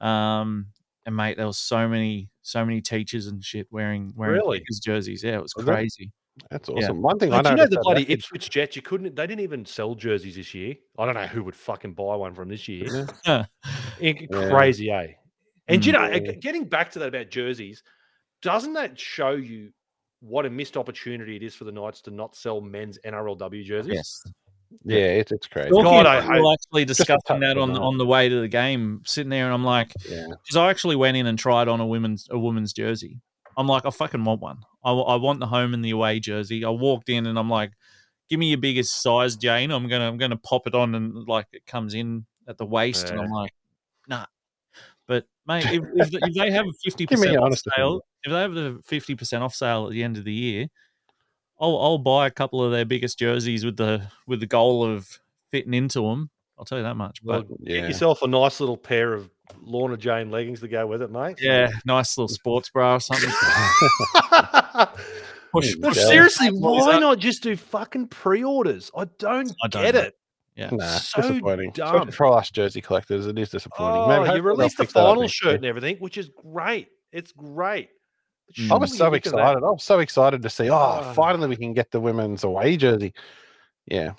um, and mate, there was so many. So many teachers and shit wearing wearing really? Pickers jerseys. Yeah, it was crazy. That's awesome. Yeah. One thing I know. You know the bloody that. Ipswich Jets. You couldn't. They didn't even sell jerseys this year. I don't know who would fucking buy one from this year. yeah. Crazy, eh? And mm, you know, yeah. getting back to that about jerseys, doesn't that show you what a missed opportunity it is for the Knights to not sell men's N R L W jerseys? Yes. Yeah, it's it's crazy. God, I, I, I actually discussing that on the, on the way to the game, sitting there, and I'm like, because yeah. I actually went in and tried on a women's a woman's jersey. I'm like, I fucking want one. I, I want the home and the away jersey. I walked in and I'm like, give me your biggest size, Jane. I'm gonna I'm gonna pop it on and like it comes in at the waist, yeah. and I'm like, nah. But mate, if, if, if they have a fifty percent off sale, if they have a fifty percent off sale at the end of the year. I'll I'll buy a couple of their biggest jerseys with the with the goal of fitting into them. I'll tell you that much. But well, yeah. Get yourself a nice little pair of Lorna Jane leggings to go with it, mate. Yeah, nice little sports bra or something. push, push. Seriously, why not just do fucking pre-orders? I don't, I don't get know. It. Yeah, nah, so disappointing. Dumb. It's trash jersey collectors. It is disappointing. Oh, Maybe you released the final shirt and everything, which is great. It's great. Mm. I was so excited. I was so excited to see, oh, oh, finally we can get the women's away jersey. Yeah,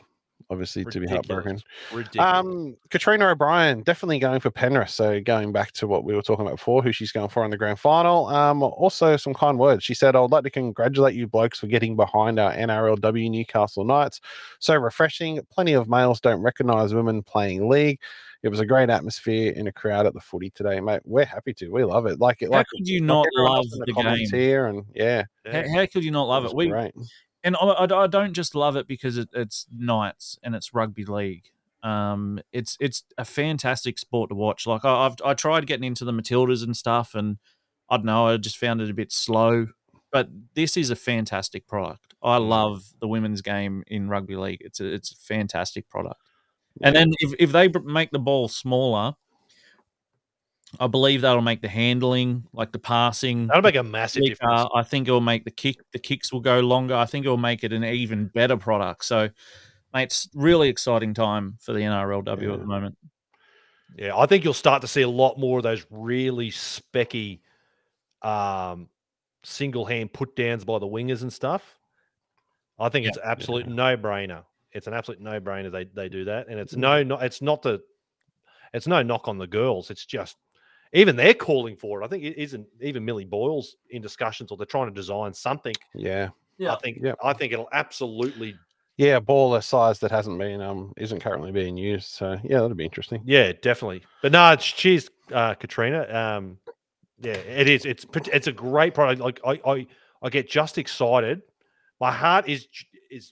obviously ridiculous. To be heartbroken. Ridiculous. Um, Katrina O'Brien, definitely going for Penrith. So going back to what we were talking about before, who she's going for in the grand final. Um, also some kind words. She said, I would like to congratulate you blokes for getting behind our N R L W Newcastle Knights. So refreshing. Plenty of males don't recognise women playing league. It was a great atmosphere in a crowd at the footy today, mate. We're happy to. We love it. Like, it, how like, could you like not love the, the game here? And yeah, how, how could you not love it? it? We great. And I, I don't just love it because it, it's Knights and it's rugby league. Um, it's it's a fantastic sport to watch. Like I, I've I tried getting into the Matildas and stuff, and I don't know. I just found it a bit slow. But this is a fantastic product. I love the women's game in rugby league. It's a, it's a fantastic product. And then if, if they make the ball smaller, I believe that'll make the handling, like the passing. That'll make a massive kicker. difference. I think it'll make the kick. The kicks will go longer. I think it'll make it an even better product. So, mate, it's really exciting time for the N R L W yeah. at the moment. Yeah, I think you'll start to see a lot more of those really specky um, single-hand put-downs by the wingers and stuff. I think yeah. it's an absolute yeah. no-brainer. It's an absolute no-brainer. They they do that, and it's no, no, it's not the, it's no knock on the girls. It's just even they're calling for it. I think it isn't even Millie Boyle's in discussions, or they're trying to design something. Yeah, yeah. I think yeah. I think it'll absolutely. Yeah, a baller size that hasn't been um isn't currently being used. So yeah, that'll be interesting. Yeah, definitely. But no, it's cheers, uh, Katrina. Um, yeah, it is. It's it's a great product. Like I I, I get just excited. My heart is is.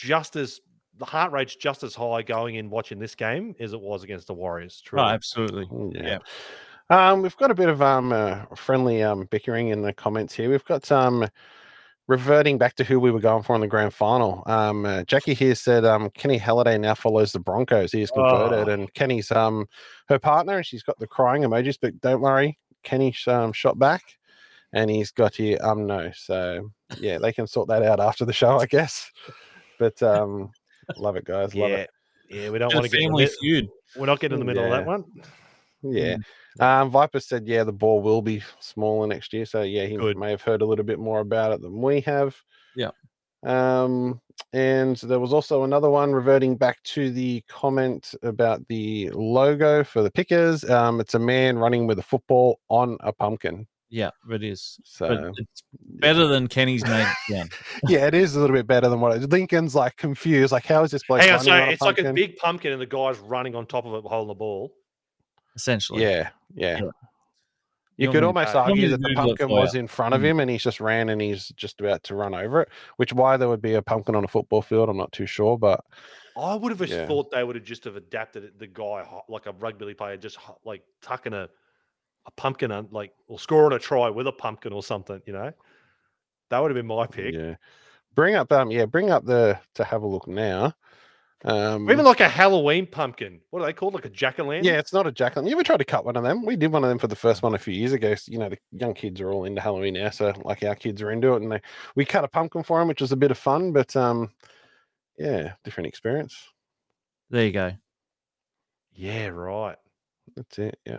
Just as the heart rate's just as high going in watching this game as it was against the Warriors. Truly. Oh, absolutely. Yeah. yeah. Um, we've got a bit of um uh, friendly um bickering in the comments here. We've got some um, reverting back to who we were going for in the grand final. Um, uh, Jackie here said um Kenny Halliday now follows the Broncos. He is converted, oh. and Kenny's um her partner, and she's got the crying emojis. But don't worry, Kenny um, shot back. And he's got here um no. So yeah, they can sort that out after the show, I guess. But um, love it, guys. Love yeah. it. Yeah, we don't want to get family feud. We're not getting in the middle yeah. of that one. Yeah. Um, Viper said, yeah, the ball will be smaller next year. So, yeah, he Good. may have heard a little bit more about it than we have. Yeah. Um, and there was also another one reverting back to the comment about the logo for the Pickers. Um, it's a man running with a football on a pumpkin. Yeah, it is. So but it's better than Kenny's name. Yeah. Yeah, it is a little bit better than what it is. Lincoln's like confused, like how is this bloke? Hang on, so it's like a big pumpkin and the guy's running on top of it holding the ball. Essentially. Yeah, yeah. yeah. You, you could almost uh, argue that the pumpkin was in front of him and he's just ran and he's just about to run over it, which why there would be a pumpkin on a football field, I'm not too sure, but I would have yeah. thought they would have just have adapted it, the guy like a rugby player just like tucking a a pumpkin on, like or scoring a try with a pumpkin or something, you know. That would have been my pick. Yeah. Bring up um yeah, bring up the to have a look now. Um, even like a Halloween pumpkin. What are they called? Like a jack-o'-lantern? Yeah, it's not a jack-o'-lantern. Yeah, we tried to cut one of them. We did one of them for the first one a few years ago. So, you know, the young kids are all into Halloween now, so like our kids are into it. And they, we cut a pumpkin for them, which was a bit of fun. But, um, yeah, different experience. There you go. Yeah, right. That's it, yeah.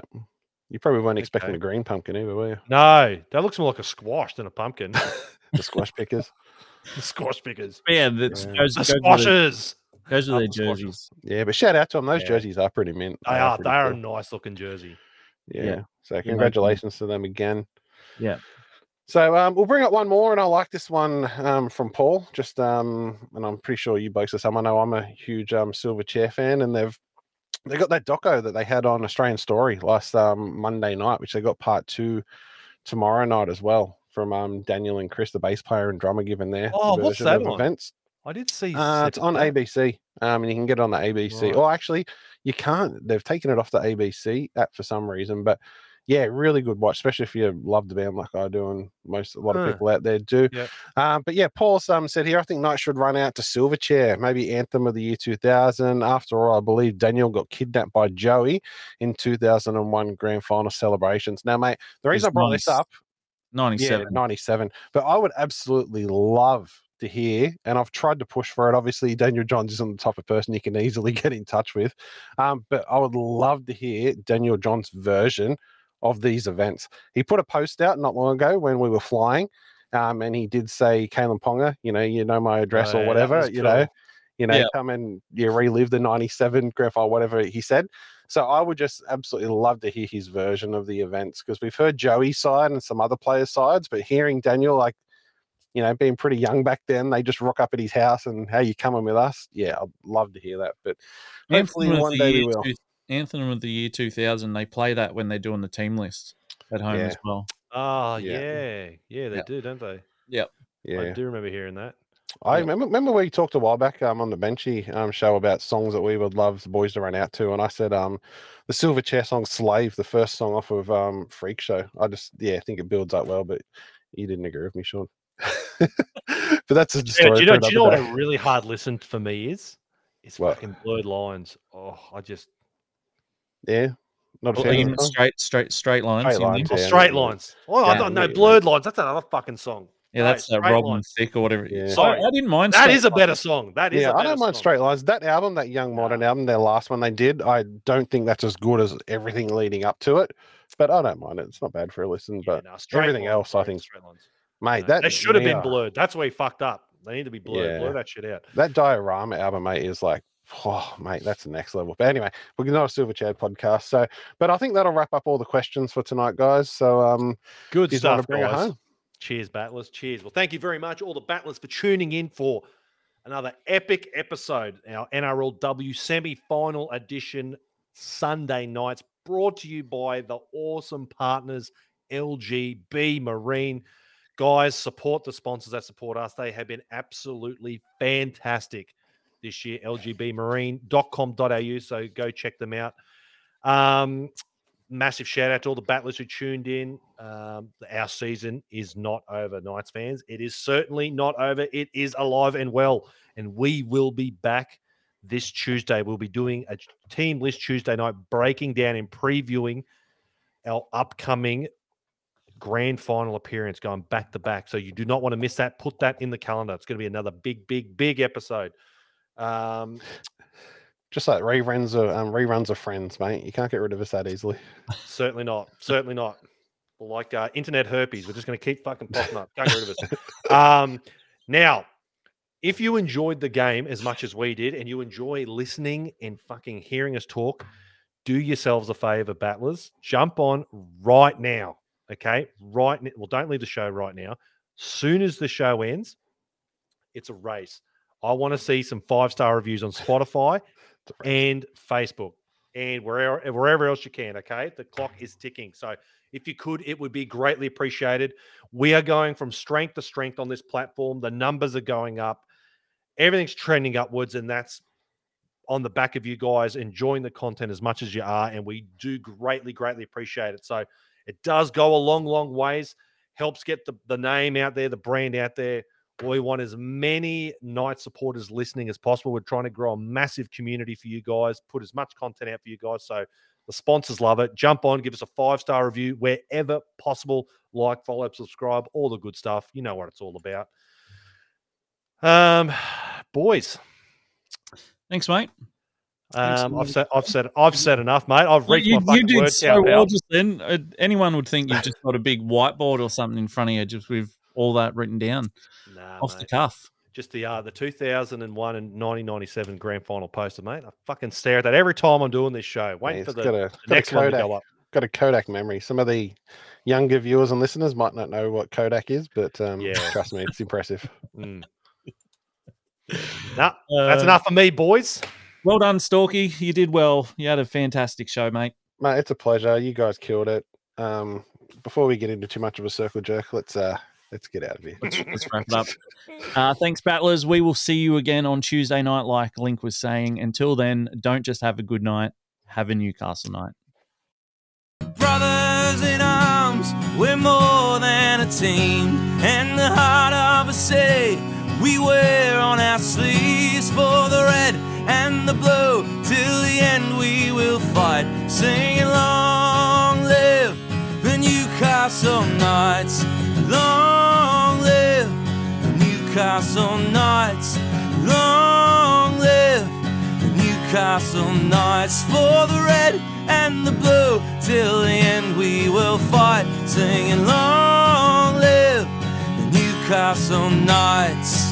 You probably weren't okay. expecting a green pumpkin either, were you? No, that looks more like a squash than a pumpkin. The squash pickers. The squash pickers. Yeah, the, yeah. Goes, the squashers. Those are their jerseys. Yeah, but shout out to them. Those yeah. jerseys are pretty mint. They, they are. are they are cool. A nice looking jersey. Yeah. yeah. So congratulations yeah. to them again. Yeah. So um, we'll bring up one more, and I like this one um, from Paul. Just um, and I'm pretty sure you blokes are some. I know I'm a huge um, Silverchair fan, and they've they got that doco that they had on Australian Story last um, Monday night, which they got part two tomorrow night as well from um, Daniel and Chris, the bass player and drummer, given their oh, what's that one? Events. I did see uh, it's on A B C, um, and you can get it on the A B C. Right. Or actually, you can't. They've taken it off the A B C app for some reason. But yeah, really good watch, especially if you love the band like I do, and most a lot huh. of people out there do. Yep. Uh, but yeah, Paul um, said here, I think Knights should run out to Silverchair, maybe Anthem of the Year two thousand. After all, I believe Daniel got kidnapped by Joey in two thousand one Grand Final celebrations. Now, mate, the reason it's I brought nice. this up, ninety-seven, yeah, ninety-seven. But I would absolutely love to hear, and I've tried to push for it. Obviously, Daniel Johns isn't the type of person you can easily get in touch with, um, but I would love to hear Daniel Johns' version of these events. He put a post out not long ago when we were flying, um, and he did say, Kalen Ponga, you know, you know my address oh, or whatever, yeah, you know, you know, yeah. come and you relive the ninety-seven grandpa, whatever he said. So I would just absolutely love to hear his version of the events, because we've heard Joey's side and some other players' sides, but hearing Daniel, like, you know, being pretty young back then, they just rock up at his house and hey, you coming with us? Yeah, I'd love to hear that. But hopefully Anthem one day we will. Two, Anthem of the Year two thousand, they play that when they're doing the team list at home yeah. as well. Oh, yeah. Yeah, yeah they yeah. do, don't they? Yeah. yeah. I do remember hearing that. I yeah. remember remember we talked a while back um, on the Benchy um, show about songs that we would love the boys to run out to. And I said um, the Silverchair song Slave, the first song off of um, Freak Show. I just, yeah, I think it builds up well, but you didn't agree with me, Sean. But that's a story. Yeah, do you know, do you know what a really hard listen for me is? It's what? Fucking Blurred Lines. Oh, I just yeah, not a well, fan of straight, straight, straight lines. Straight lines. Yeah, oh, straight yeah. lines. Oh, yeah, I don't know. Yeah, Blurred yeah. Lines. That's another fucking song. Yeah, that's that Robin lines. Thicke or whatever. Yeah. Sorry, I, I didn't mind. That is a better song. That is. Yeah, a I don't mind song. Straight Lines. That album, that Young Modern album, their last one they did. I don't think that's as good as everything leading up to it, but I don't mind it. It's not bad for a listen. But yeah, no, everything lines, else, I think. Mate, that they should have been blurred. That's where he fucked up. They need to be blurred. Yeah. Blur that shit out. That Diorama album, mate, is like, oh, mate, that's the next level. But anyway, we're not a Silver Chad podcast. So, but I think that'll wrap up all the questions for tonight, guys. So, um, good stuff, guys. Cheers, Battlers. Cheers. Well, thank you very much, all the Battlers, for tuning in for another epic episode, our N R L W semi-final edition Sunday nights, brought to you by the awesome partners L G B Marine. Guys, support the sponsors that support us. They have been absolutely fantastic this year, l g b marine dot com dot a u, so go check them out. Um, massive shout-out to all the Battlers who tuned in. Um, our season is not over, Knights fans. It is certainly not over. It is alive and well, and we will be back this Tuesday. We'll be doing a team list Tuesday night, breaking down and previewing our upcoming grand final appearance going back to back. So you do not want to miss that. Put that in the calendar. It's going to be another big, big, big episode. Um, Just like reruns of um, reruns of Friends, mate. You can't get rid of us that easily. Certainly not. Certainly not. Like uh, internet herpes. We're just going to keep fucking popping up. Can't get rid of us. Um, now, if you enjoyed the game as much as we did and you enjoy listening and fucking hearing us talk, do yourselves a favor, Battlers. Jump on right now. okay? Right. Well, don't leave the show right now. Soon as the show ends, it's a race. I want to see some five-star reviews on Spotify and Facebook and wherever, wherever else you can, okay? The clock is ticking. So if you could, it would be greatly appreciated. We are going from strength to strength on this platform. The numbers are going up. Everything's trending upwards, and that's on the back of you guys enjoying the content as much as you are, and we do greatly, greatly appreciate it. So it does go a long, long ways, helps get the, the name out there, the brand out there. We want as many Knight supporters listening as possible. We're trying to grow a massive community for you guys, put as much content out for you guys. So the sponsors love it. Jump on, give us a five-star review wherever possible. Like, follow, subscribe, all the good stuff. You know what it's all about. Um, boys. Thanks, mate. Um, I've said, I've said, I've said enough, mate. I've reached you, my fucking words. So out well out. Just then, uh, anyone would think you've just got a big whiteboard or something in front of you, just with all that written down, nah, off mate. The cuff. Just the uh, the two thousand one and nineteen ninety-seven grand final poster, mate. I fucking stare at that every time I'm doing this show. Waiting yeah, for the, got a, the got next one to go up. Got a Kodak memory. Some of the younger viewers and listeners might not know what Kodak is, but um, yeah. trust me, it's impressive. Mm. Nah, that's uh, enough for me, boys. Well done, Storky. You did well. You had a fantastic show, mate. Mate, it's a pleasure. You guys killed it. Um, before we get into too much of a circle jerk, let's uh, let's get out of here. Let's, let's wrap it up. Uh, thanks, Battlers. We will see you again on Tuesday night, like Link was saying. Until then, don't just have a good night. Have a Newcastle night. Brothers in arms, we're more than a team. And the heart of a city we wear on our sleeves for the red and the blow, till the end we will fight, singing long live the Newcastle Knights, long live the Newcastle Knights, long live the Newcastle Knights, for the red and the blue, till the end we will fight, singing long live the Newcastle Knights.